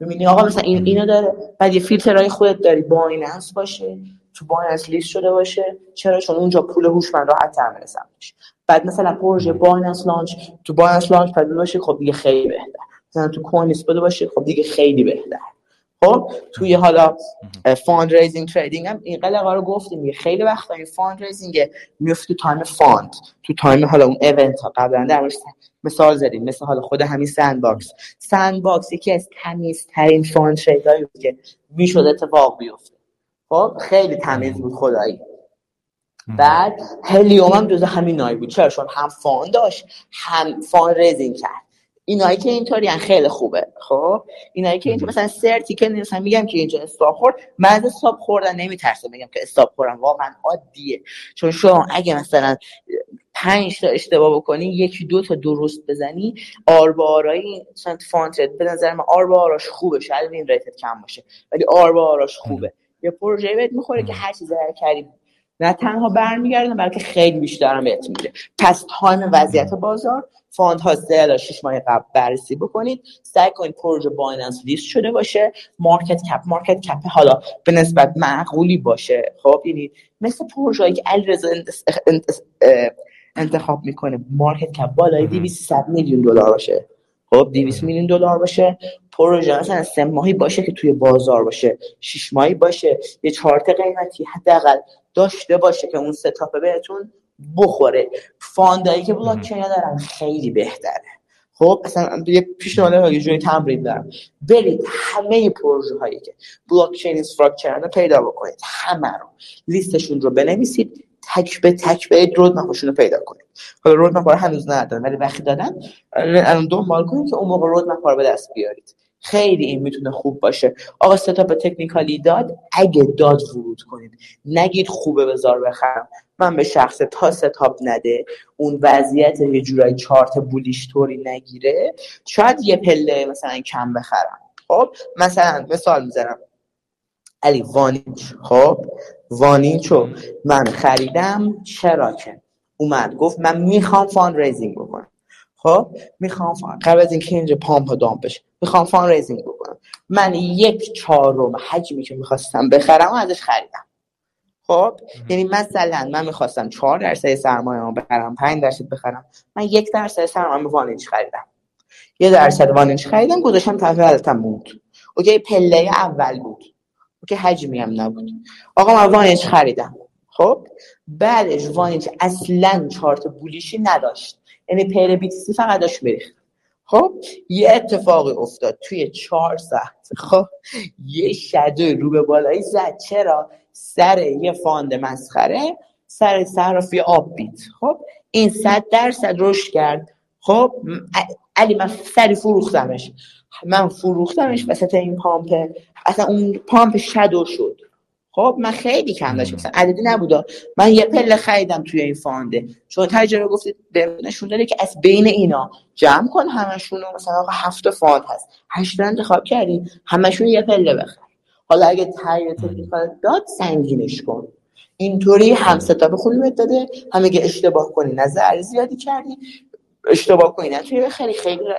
میبینی آقا مثلا این اینو داره، بعد یه فیلترهای خودت داری، بایننس باشه، تو بایننس لیست شده باشه، چرا؟ چون اونجا پول هوشمند راحت تر میرسم باشه. بعد مثلا پروژه بایننس لانچ، تو بایننس لانچ پیدا باشه، خب دیگه خیلی بهتر. مثلا تو کوین لیست بده باشه، خب دیگه خیلی بهتر. خب توی حالا فاند ریزینگ تریدینگ هم این قلقا رو گفتیم، خیلی وقتا این فاند ریزینگ میفته تایم فاند، تو تایم حالا اون ایونت ها. قبلا در مورد مثال زدیم، مثل حالا خود همین سندباکس یکی از تمیزترین فاند تریدایی بود که میشد اتفاق بیفته. خب خیلی تمیز بود خدایی. بعد هلیوم هم جزو همین نای بود، چرا؟ چون هم فاند داشت هم فاند ریزینگ کرد. اینایی که اینطوری ان خیلی خوبه. خب اینایی که اینطور مثلا سرتی که مثلا میگم که اینجا استاپ خورد، من از استاپ خوردن نمیترسم، میگم که استاپ خوردن واقعا عادیه، چون شما اگه مثلا 5 تا اشتباه بکنی، 1-2 تا درست بزنی، آر به آرای مثلا فانت رد به نظر من آر به آراش خوبه، شاید این ریتت کم باشه ولی آر به آراش خوبه. یه پروژه بهت میخوره که هر چیزی کردی نه تنها برمیگردن بلکه خیلی بیشتر هم بهت میده. پس تایم وضعیت بازار فاندها 3-6 ماه قبل بررسی بکنید، سعی کنید پروژه بایننس لیست شده باشه، مارکت کپ حالا به نسبت معقولی باشه. خب یعنی مثل پروژه‌ای که علیرضا انتخاب میکنه مارکت کپ بالای $200 میلیون باشه، خب $200 میلیون باشه، پروژه مثلا 3 ماهی باشه که توی بازار باشه، 6 ماهی باشه، یه چارت قیمتی حداقل داشته باشه که اون ستاپ بهتون بخوره. فاندایی که بلاکچین دارن خیلی بهتره. خب اصلا یه پیشنهاد یه جوری تمرین دارم، برید همه پروژه هایی که بلاکچین استراکچر رو پیدا بکنید، همه رو لیستشون رو بنویسید، تک به تک برید رودمپشون رو پیدا کنید. حالا رودمپ رو هنوز ندادن ولی وقتی دادن الان دنبال کنید که اون موقع رودمپ رو به دست بیارید. خیلی این میتونه خوب باشه. آقا ستاپ تکنیکالی داد، اگه داد ورود کنید، نگید خوبه بذار بخرم. من به شخص تا ستاپ نده، اون وضعیت یه جورای چارت بولیش طوری نگیره، شاید یه پله مثلا کم بخرم. خب مثلا مثال میذارم، علی وانینچ، خب وانینچو من خریدم، چرا که اومد گفت من میخوام فاند ریزینگ بکنم. خب میخوام قبل از اینکه اینجا پامپ و دامپ بشه میخوام فاند ریزینگ بکنم، من 1/4 حجمی که میخواستم بخرم و ازش خریدم. خب یعنی مثلا من میخواستم 4% سرمایه‌مو بخرم، 5% بخرم، من 1% سرمایه‌مو وانینچ خریدم، 1% وانینچ خریدم، گذاشتم تفاوتم بود. اوکی پله اول بود، اوکی حجمی هم نبود. آقا من وانینچ خریدم، خب بعدش وانینچ اصلا چارت بولیشی نداشت، یعنی پیر بیتسی فقط داشت میریخت. خب یه اتفاقی افتاد توی 4 ساعت، خب یه شدوی رو به بالایی زد، چرا؟ سر یه فاند مسخره، سر صرافی آب بیت. خب این 100% رشد کرد. خب علی من سری فروختمش، وسط این پامپ، اصلا اون پامپ شدو شد. خب من خیلی کم داشتم، مثلا عددی نبودا، من یه پله خریدم توی این فانده، چون تجربه گفتید به نشون داره که از بین اینا جمع کن همشون رو، مثلا آقا 7 فاند هست، 8 انتخاب کردی، همشون یه پله بخر. حالا اگه تایید تکنیکال داد سنگینش کن، اینطوری هم ستاپ خوبی بهت داده، هم اگه اشتباه کنی نظر زیادی کردی، اشتباه کنی نتونی بخری،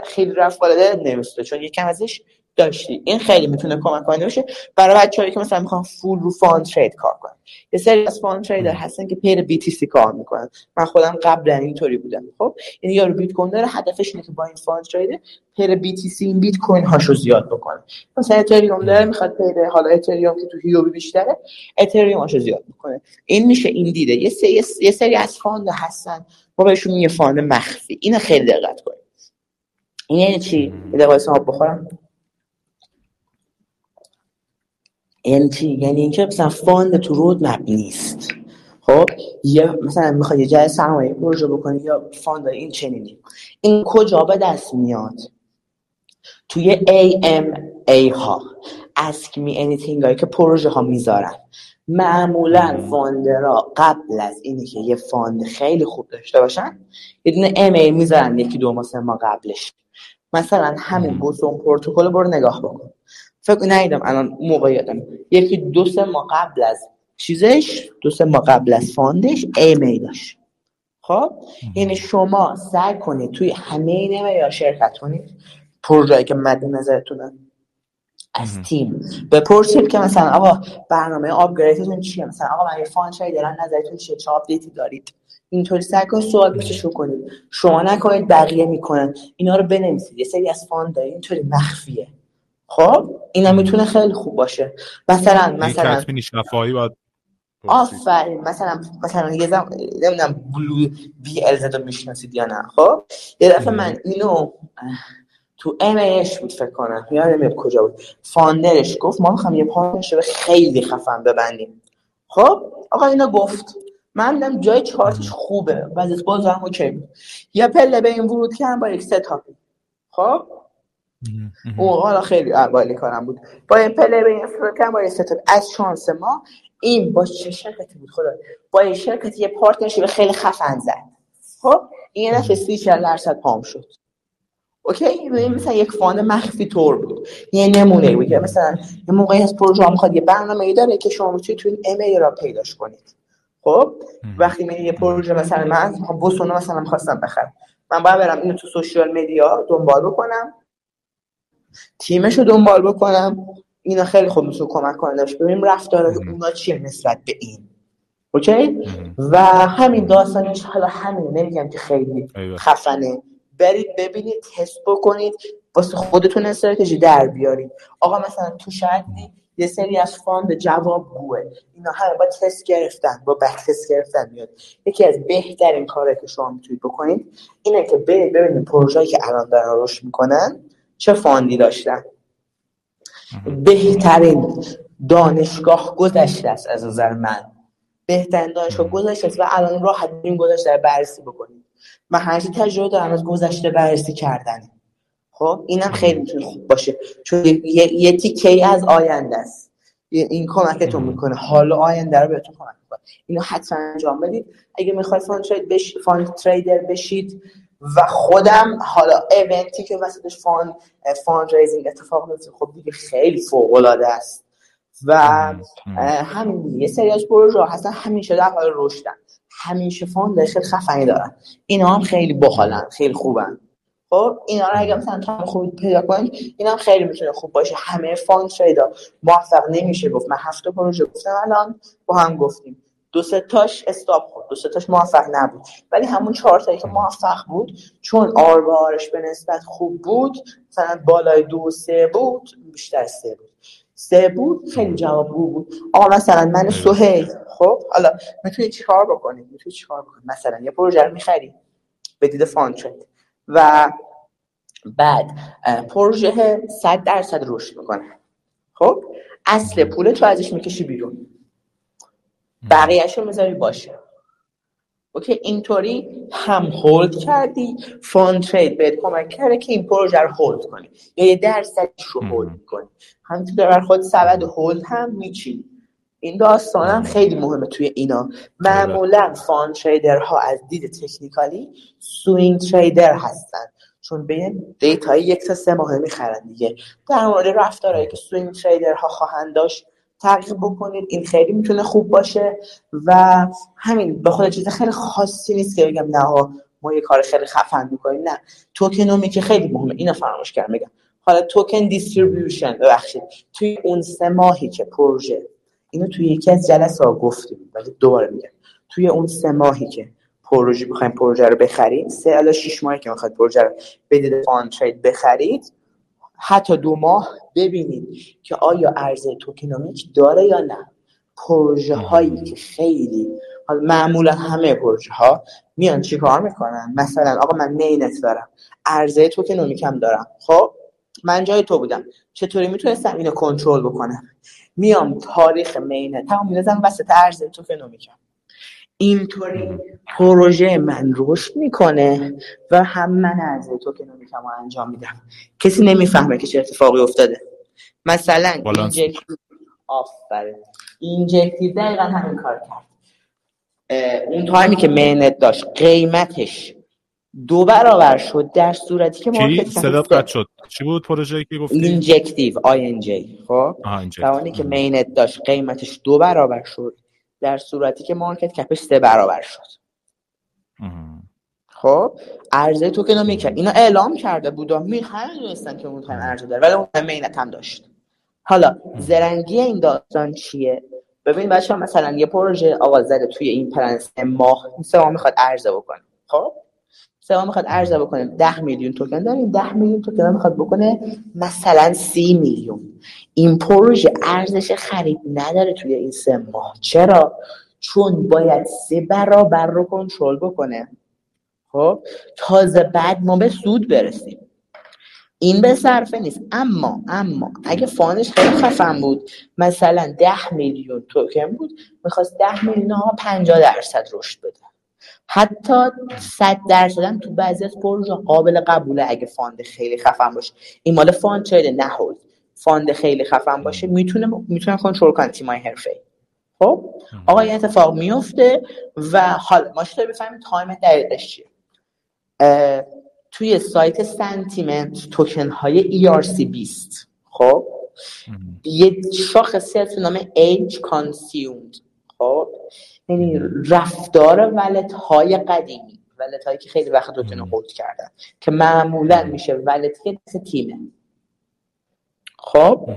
خیلی رفت بالا نمیسته، چون یکم ازش داشتی. این خیلی میتونه کمک کننده باشه برای بچه‌هایی که مثلا میخوان فول رو فاند ترید کار کنن. یه سری از فاند تریدر هستن که پیر BTC کار میکنن، من خودم قبلا اینطوری بودم. خب این یارو بیت کوین داره، هدفش اینه که با این فاند تریدر پیر BTC این بیت کوین هاشو زیاد بکنه. مثلا اتریوم داره، میخواد پیر حالا اتریوم که تو هیوبی بیشتره، اتریوم هاشو زیاد بکنه. این میشه این دیده. یه سری از فاند هستن ما بهشون میگه فاند مخفی. اینو خیلی دقت کنید. این یعنی چی؟ یه دقیقه آب بخورم. این چی؟ یعنی اینکه مثلا فاند تو رودمپ نیست. خب یه مثلا میخواد یه جای سرمایه پروژه بکنی یا فاند این چنینی، این کجا به دست میاد؟ توی AMA ها، ask me anything هایی که پروژه ها میذارن. معمولا فاندرها قبل از اینی که یه فاند خیلی خوب داشته باشن یه دونه AMA میذارن، یکی دو ماه ما قبلش. مثلا همین بوسون پروتکل برو نگاه بکن، فکر نمی‌کنم الان موقعیتم یکی دو سه ماه قبل از چیزش، دو سه ماه قبل از فاندش AMA داشت. خب یعنی شما سعی کنید توی همه اینا یا شرکت کنید، پروژه‌ای که مد نظرتونه از تیم بپرسید که مثلا آقا برنامه آپگریدتون چیه، مثلا آقا من یه فاند شایی دارم نظرتون چیه، چه آپدیتی دارید. اینطوری سعی کنید سوال بچشو کنید، شما نکنید بقیه میکنن. اینا رو بنویسید. یه سری از فاند اینطوری مخفیه. خب اینا میتونه خیلی خوب باشه. مثلا تضمین شفاهی باید آفرین. مثلا یه زم نمیدونم بلو بی ال زد رو میشناسید یا نه. خب یه دفعه من اینو تو امش بود فکر کنم، یادم کجا بود، فاندرش گفت ما میخوام یه پارتنرشیپ خیلی خفن ببندیم. خب آقا اینا گفت، من دیدم جای چارتش خوبه، وضعیت بازارم اوکی بود، یه پله به این ورود کردم با یک ستاپ. خب اون حالا خیلی اوایل کارم بود، با این پله به این ورود کردم با یک ستاپ. از شانس ما این با چه شرکتی بود خدا، با این شرکتی یه پارتنرشیپ خیلی خفن زد. خب این دفعه 34% پام شد. اوکی، مثلا یک فاند مخفی طور بود. یه نمونه بود که مثلا یه موقعی از پروژه میخواد یه برنامه‌ای داره که شما میتونید تو این ایمیل را پیداش کنید. خب وقتی من یه پروژه مثلا من بوسونا مثلا می‌خواستم بخرم، من باید برم اینو تو سوشال مدیا دنبال بکنم، تیمشو دنبال بکنم. اینا خیلی خوب میشه کمک کننده باشه، ببینیم رفتار اونا چیه نسبت به این. اوکی و همین داستانش. حالا همین نمیگم که خیلی خفنه، برید ببینید، تست بکنید، واسه خودتون استراتژی در بیارید. آقا مثلا تو شرکتی یه سری از فاند جواب گوه، اینا همه با تست گرفتن، با بک تست گرفتن میاد. یکی از بهترین کارهایی که شما میتونید بکنید اینه که برید ببینید پروژه‌ای که الان دارن رشد میکنن چه فاندی داشتن. بهترین دانشگاه گذشته است، از نظر من بهترین دانشگاه گذشته است و الان راحت این گذشته رو بررسی بکنید. من هرچی تجربه دارم از گذشته بررسی کردنه. خب اینم خیلی میتونه خوب باشه، چون یه تیکه از آینده است. این کمکتون میکنه، حالا آینده رو بهتون کمک میکنه. اینو حتما انجام بدید اگه میخواید فاند تریدر بشید. و خودم حالا ایونتی که وسطش فاند ریزینگ اتفاق میفته خب دیگه خیلی فوق العاده است. و همین یه سری از پروژه‌ها هستن همیشه در حال رشدن، همیشه فاند خیلی خفنی دارن، اینا هم خیلی باحالن، خیلی خوبن. خب اینا رو اگه مثلا تام خوب پیدا کنید اینا هم خیلی میتونه خوب باشه. همه فاند تریدرها موفق نمیشه گفت. من 7 پروژه گفتم الان با هم گفتیم، دو سه تاش استاپ خورد، دو سه تاش موفق نبود، ولی همون 4 تایی که موفق بود چون آرش به نسبت خوب بود، مثلا بالای 2-3 بود، بیشتر 3 بود، خیلی جوابگو بود. آقا مثلا من سهیل، خب حالا میتونید چیکار بکنید؟ مثلا یه پروژه رو می‌خرید به دید فاند ترید و بعد پروژه 100% رشد میکنه، خب اصل پول تو ازش میکشی بیرون، بقیه‌اش رو می‌ذاری باشه. اوکی اینطوری هم هولد کردی، فاند ترید بهت کمک کرده که این پروژه رو هولد کنی یا یه درصدش رو هولد کنی، همینطور بر خود سبد هولد هم می‌چینی. این داستان هم خیلی مهمه توی اینا. معمولا فاند تریدرها از دید تکنیکالی سوینگ تریدر هستن، چون به دیتای 1 تا 3 ماه میخرن دیگه. در مورد رفتارهایی که سوینگ تریدرها خواهند داشت تحقیق بکنید، این خیلی میتونه خوب باشه. و همین به خود چیز خیلی خاصی نیست که بگم نه ما یه کار خیلی خفن میکنیم. نه، توکنومی که خیلی مهمه، اینو فراموش کردم بگم. حالا توکن دیستریبیوشن، ببخشید توی اون 3 ماهی که پروژه، اینو توی یکی از جلسه‌ها گفتیم ولی دوباره میگم، توی اون 3 ماهی که پروژه می‌خوایم پروژه رو بخریم، 3 الی 6 ماهی که می‌خواید پروژه رو بدید فاند ترید بخرید، حتی 2 ماه ببینید که آیا ارزش توکنومیک داره یا نه. پروژه‌هایی که خیلی معمولا همه پروژه ها میان چیکار میکنن؟ مثلا آقا من مینت دارم، عرضه توکنومیکم دارم، خب من جای تو بودم، چطوری میتونستم اینو کنترل بکنم؟ میام تاریخ مینت هم میذارم وسط عرضه توکنومیکم. اینطوری پروژه من رشد میکنه و هم من عرضه توکنومیکم رو انجام میدم. کسی نمیفهمه که چه اتفاقی افتاده. مثلا اینجکتیو دقیقا همین کار کرد. اون تایمی که مینت داشت قیمتش 2 برابر شد در صورتی که مارکت صدات قطع شد. چی بود پروژه‌ای که گفتید؟ اینجکتیو آی ان جی. خب تایمی که مینت داشت قیمتش 2 برابر شد در صورتی که مارکت کپش 3 برابر شد. خب عرضه توکنومیک اینا اعلام کرده بودا، می‌خواستن که اون تایم عرضه داره ولی اون مینت هم داشت. حالا زرنگی این داستان چیه؟ ببین بچه‌ها، مثلا یه پروژه آقا زده توی این پرنس ماه، این سه ماه میخواد عرضه بکنه. خب سه ماه میخواد عرضه بکنه، 10 میلیون توکن داریم، 10 میلیون توکن میخواد بکنه مثلا 30 میلیون. این پروژه ارزش خرید نداره توی این 3 ماه. چرا؟ چون باید 3 برابر رو کنترل بکنه. خب تازه بعد ما به سود برسیم. این به صرفه نیست. اما اگه فانش خیلی خفن بود، مثلا 10 میلیون توکن بود، میخواست 10 میلیون ها 50% رشد بده، حتی 100% هم تو بعضی از پروژه قابل قبوله اگه فاند خیلی خفن باشه. این مال فاند چیده، نه هولد. فاند خیلی خفن باشه میتونه کنترل کنه تیمای حرفه‌ای. خب آقا این اتفاق میفته و حالا ما چطور بفهمیم تایم دقیقش چیه؟ توی سایت سنتیمنت توکن های ای آر سی 20 خب یه شاخصی هست به نام Age Consumed. خب یعنی رفتار ولت های قدیمی، ولت هایی که خیلی وقت توکن رو هولد کردن، که معمولا میشه ولتی که تیمه. خب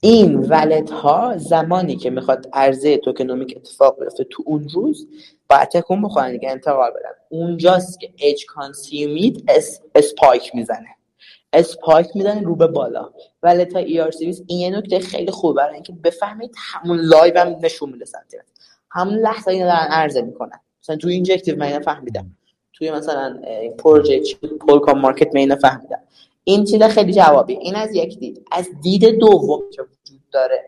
این ولت ها زمانی که میخواد عرضه توکنومیک اتفاق بیفته تو اون روز باید تکون بخورن دیگه، انتقال بدن. اونجاست که اج کانسیومید اسپایک میزنه، رو به بالا ولت ها ای آر سی 20. این یه نکته خیلی خوبه برای اینکه بفهمید. همون لایو هم نشون میده سنتیمنت، همون لحظه اینا دارن عرضه میکنن. مثلا تو اینجکتیو من اینو فهمیدم، توی مثلا پروژه پولکام مارکت من اینو فهمیدم. این چیز خیلی جوابی. این از یک دید. از دید دوم که وجود داره،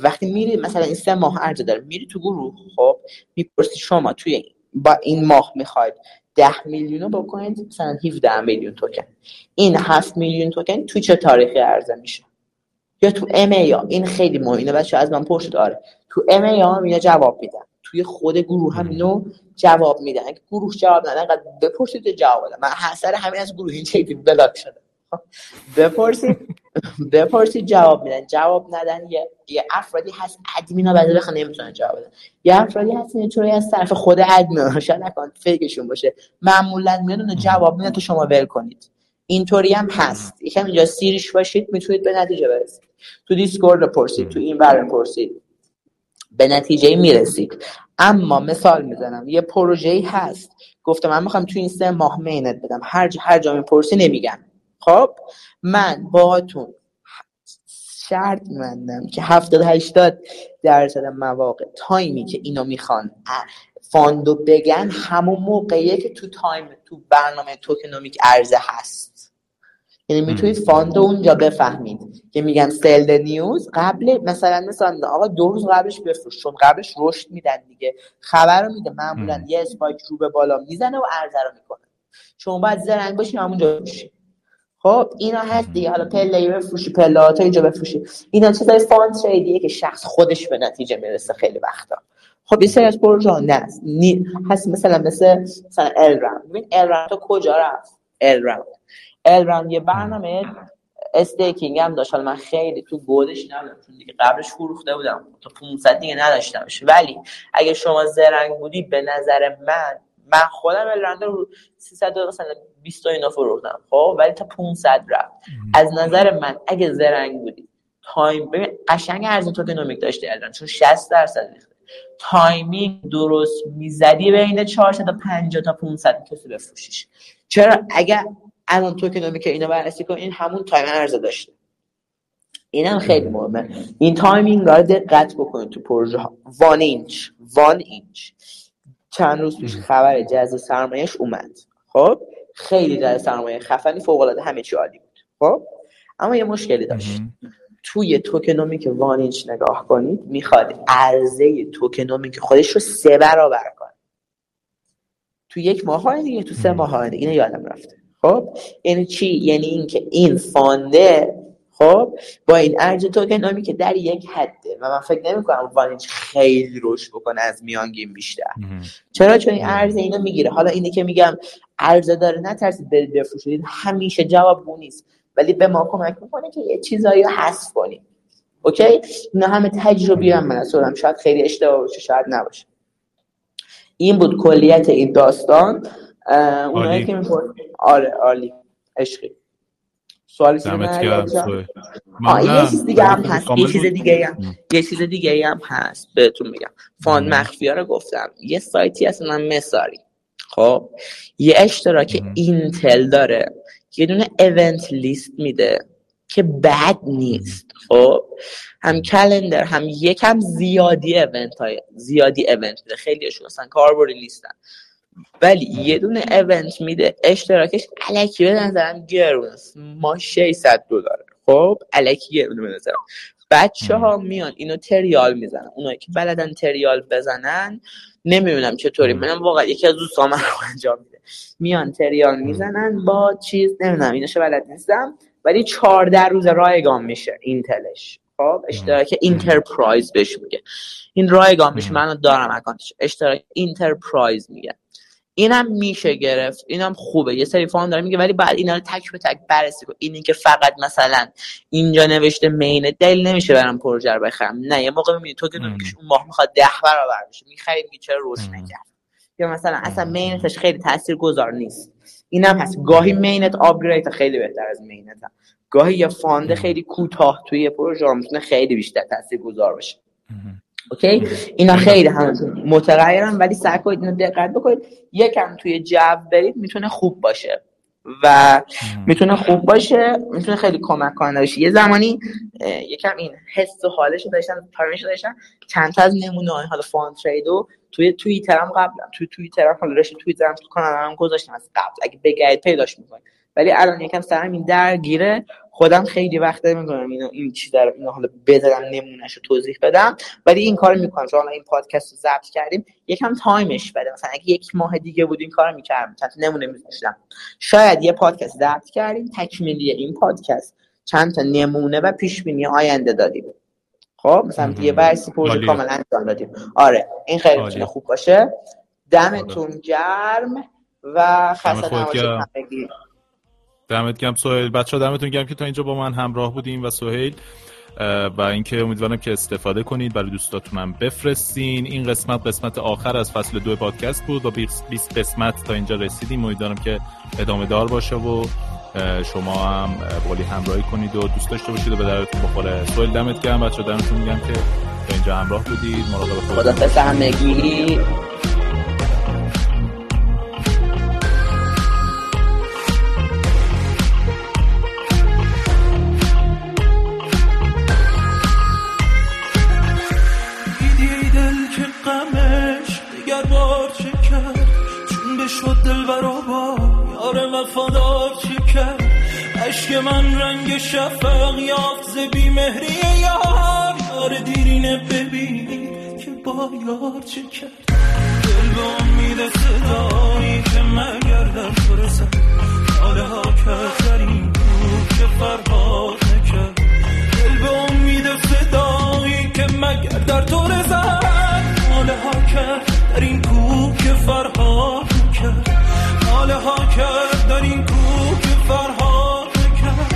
وقتی میری مثلا این 3 ماه عرضه داره، میری تو گروه، خب میپرسی شما توی با این ماه میخواید 10 میلیون رو بکنید مثلا 17 میلیون توکن، این 7 میلیون توکن توی چه تاریخی عرضه میشه؟ یا تو MA. این خیلی مهمه بچه‌ها، از من پرسید. آره تو MA هم اینا جواب میدن، توی خود گروه هم اینو جواب میدن. اگه گروه جواب ندن قد بپرسید جواب بدن. من حسر همین از گروه این چیزی بلاک شده. بپرسید جواب میدن. جواب ندن یه افرادی هست ادمینا بعد بخن نمیتونن جواب بدن. یه افرادی هست اینطوری از طرف خود ادمین شاید اکانت فیکشون باشه، معمولا میان جواب میدن تو شما ول کنید. اینطوری هم هست. یکم اینجا سیریش باشید میتونید به نتیجه برسید. تو دیسکورد بپرسید، تو این ور بپرسید، به نتیجه میرسید. اما مثال میزنم، یه پروژه‌ای هست گفتم من میخوام تو این 3 ماه مینت بدم، هر جا میپرسی نمیگم. خب من باهاتون شرط می‌بندم که 70-80% مواقع تایمی که اینا میخوان فاندو بگن همون موقعیه که تو تایم تو برنامه توکنومیک عرضه هست. یعنی میتونید فاندو اونجا بفهمید که میگن سلد نیوز قبل، مثلا آقا 2 روز قبلش بفروش، چون قبلش رشد میدن دیگه، خبر رو میده. معمولا یه اسپایک رو به بالا میزنه و عرضه رو میکنه. شما باید زرنگ باشین همونجا بفروشین. خب اینا هست دیگه. حالا پله بفروشی، پله‌هات اینجا بفروشی، اینا چیزای فاند تریدیه که شخص خودش به نتیجه میرسه خیلی وقتا. خب این سری از پروژه ها هست مثلا elrond. ببین elrond تا کجا رفت. elrond یه برنامه استیکینگ هم داشت. حالا من خیلی تو گودش نبودم چون دیگه قبلش فروخته بودم، تا 500 دیگه نداشتمش. ولی اگه شما زرنگ بودی، به نظر من خودم elrond رو 300 مثلا 20 اینا فروختم، خب ولی تا 500 رفت. از نظر من اگه زرنگ بودی تایم، ببین قشنگ ارزش توکنومیک داشته elrond، چون 60% ریخت. تایمینگ درست میزدی بین 450 تا 500 کسی بفروشیش. چرا؟ اگر الان توکنومیک اینو بررسی کن، این همون تایم عرضه داشته. اینم خیلی مهمه، این تایمینگ ها دقت بکنید تو پروژه ها. وانینچ چند روز پیش خبر جذب سرمایه‌اش اومد، خب خیلی جذب سرمایه خفنی، فوق العاده همه چی عالی بود، خب اما یه مشکلی داشت. توی توکنومیک وانینچ نگاه کنید، میخواد عرضه توکنومیک خودش رو 3 برابر کنه تو یک ماه دیگه، تو 3 ماه دیگه. اینو یادم رفته. خب یعنی چی؟ یعنی اینکه این فانده خب با این ارج توکنومیک در یک حده و من فکر نمی‌کنم وانینچ خیلی رشد بکنه از میانگین بیشتر. چرا؟ چون این ارز اینو میگیره. حالا اینه که میگم ارز داره، نترسید برید بفروشید، همیشه جوابگو نیست، ولی به ما کمک میکنه که یه چیزایی رو حذف کنیم. اوکی؟ اینا همه تجربی هم من سرم، شاید خیلی اشتباه باشه، شاید نباشه. این بود کلیت این داستان. اونایی که میپرسن آره عالی عشقی. سوالی نداره. یه چیز دیگه هم هست، یه چیز دیگه هم هست بهتون میگم. فاند مخفی ها رو گفتم. یه سایتی هست من مساری. خب یه اشتراک اینتل داره. یه دونه ایونت لیست میده که بد نیست، خب هم کلندر هم یکم زیادی ایونت میده، خیلیشون اصلا کاربردی نیستن، ولی یه دونه ایونت میده، اشتراکش الکی به نظرم گرونه، ما $600، خب الکی گرونه به نظرم. بچه ها میان اینو تریال میزنن، اونایی که بلدن تریال بزنن، نمیدونم چطوری، منم واقعا یکی از دوستام رو انجام میده، میان تریال میزنن با چیز، نمیدونم ایناشو بلد نیستم، ولی 14 روز رایگان میشه اینتلش. خب اشتراک اینترپرایز بهش میگه، این رایگان میشه، من دارم اکانتش، اشتراک اینترپرایز میگه، اینم میشه گرفت، اینم خوبه. یه سری فاند داره میگه ولی بعد اینا رو تک به تک بررسی کن. اینی که فقط مثلا اینجا نوشته مین دل نمیشه برام پروژه رو بخرم، نه یه موقع میبینی تو که نمیشه اون ماه میخواد 10 برابر بشه، میخرید که چرا روش نکرد، یا مثلا اصلا مینتش خیلی تاثیرگذار نیست. اینم هست، گاهی مینت آپگرید خیلی بهتر از مینت، گاهی یه فاند خیلی کوتاه توی پروژه میتونه خیلی بیشتر تاثیرگذار باشه. اوکی اینا خیلی هم متغیرن، ولی سعی کنید اینو دقت بکنید، یکم توی جو برید، میتونه خوب باشه و میتونه خوب باشه، میتونه خیلی کمک کننده باشه. یه زمانی یکم این حس و حالش رو داشتن، پرمیش رو داشتن، چند تا از نمونه‌های حالا فاند تریدو توی توییترم قبلا، توی توییترم حالا رشته توییترم تو کانالم گذاشتم از قبل، اگه بگید پیداش می‌کنید، ولی الان یکم سرم این درگیره، خودم خیلی وقت نمی‌کنم اینو، این چیزا رو اینا حالا بذارم نمونهشو توضیح بدم، ولی این کارو می‌کنم. چون حالا این پادکست رو ضبط کردیم، یکم تایمش بده، مثلا اگه یک ماه دیگه بود این کارو می‌کردم، چند تا نمونه می‌ذاشتم. شاید یه پادکست ضبط کردیم تکمیلی این پادکست، چند تا نمونه و پیش‌بینی آینده دادیم. خب مثلا یه بحث پروژه کاملا انجام دادیم. آره این خیلی می‌تونه خوب باشه. دمتون گرم و خسته نباشید همگی. دمت گرم سهیل، بچه‌ها دمتون گرم که تا اینجا با من همراه بودین و سهیل، و اینکه امیدوارم که استفاده کنید، برای دوستاتون هم بفرستین. این قسمت آخر از فصل 2 پادکست بود و 20 قسمت تا اینجا رسیدیم، امیدوارم که ادامه دار باشه و شما هم بالی همراهی کنید و دوست داشته باشید و به دردتون بخوره. سهیل دمت گرم، بچه‌ها دمتون گرم که تا اینجا همراه بودید، مراقب خودتون. شد دلبر آبا یار مفادار چی کرد، عشق من رنگ شفق یافت ز بیمهری یار، یار دیرینه ببین که با یار چی کرد، دل به امید صدایی که مگر در فرسد، آره ها کفترین بود که فرهاد نکرد، دل به امید صدایی که مگر در تو رسد، آره ها کفترین بود که فرهاد حاله ها کرد در این کوه که فرهاد نکرد،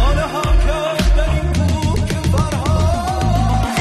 حاله ها کرد در این کوه که فرهاد نکرد،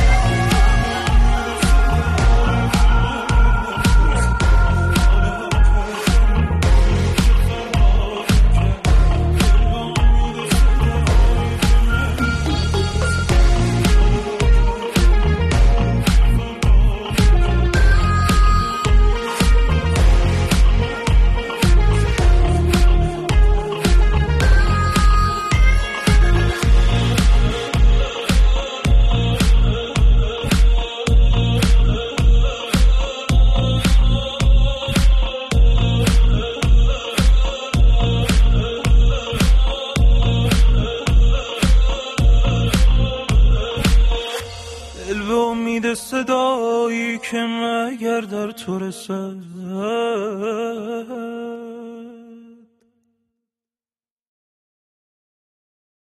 امید صدایی که مگر در تو رسد.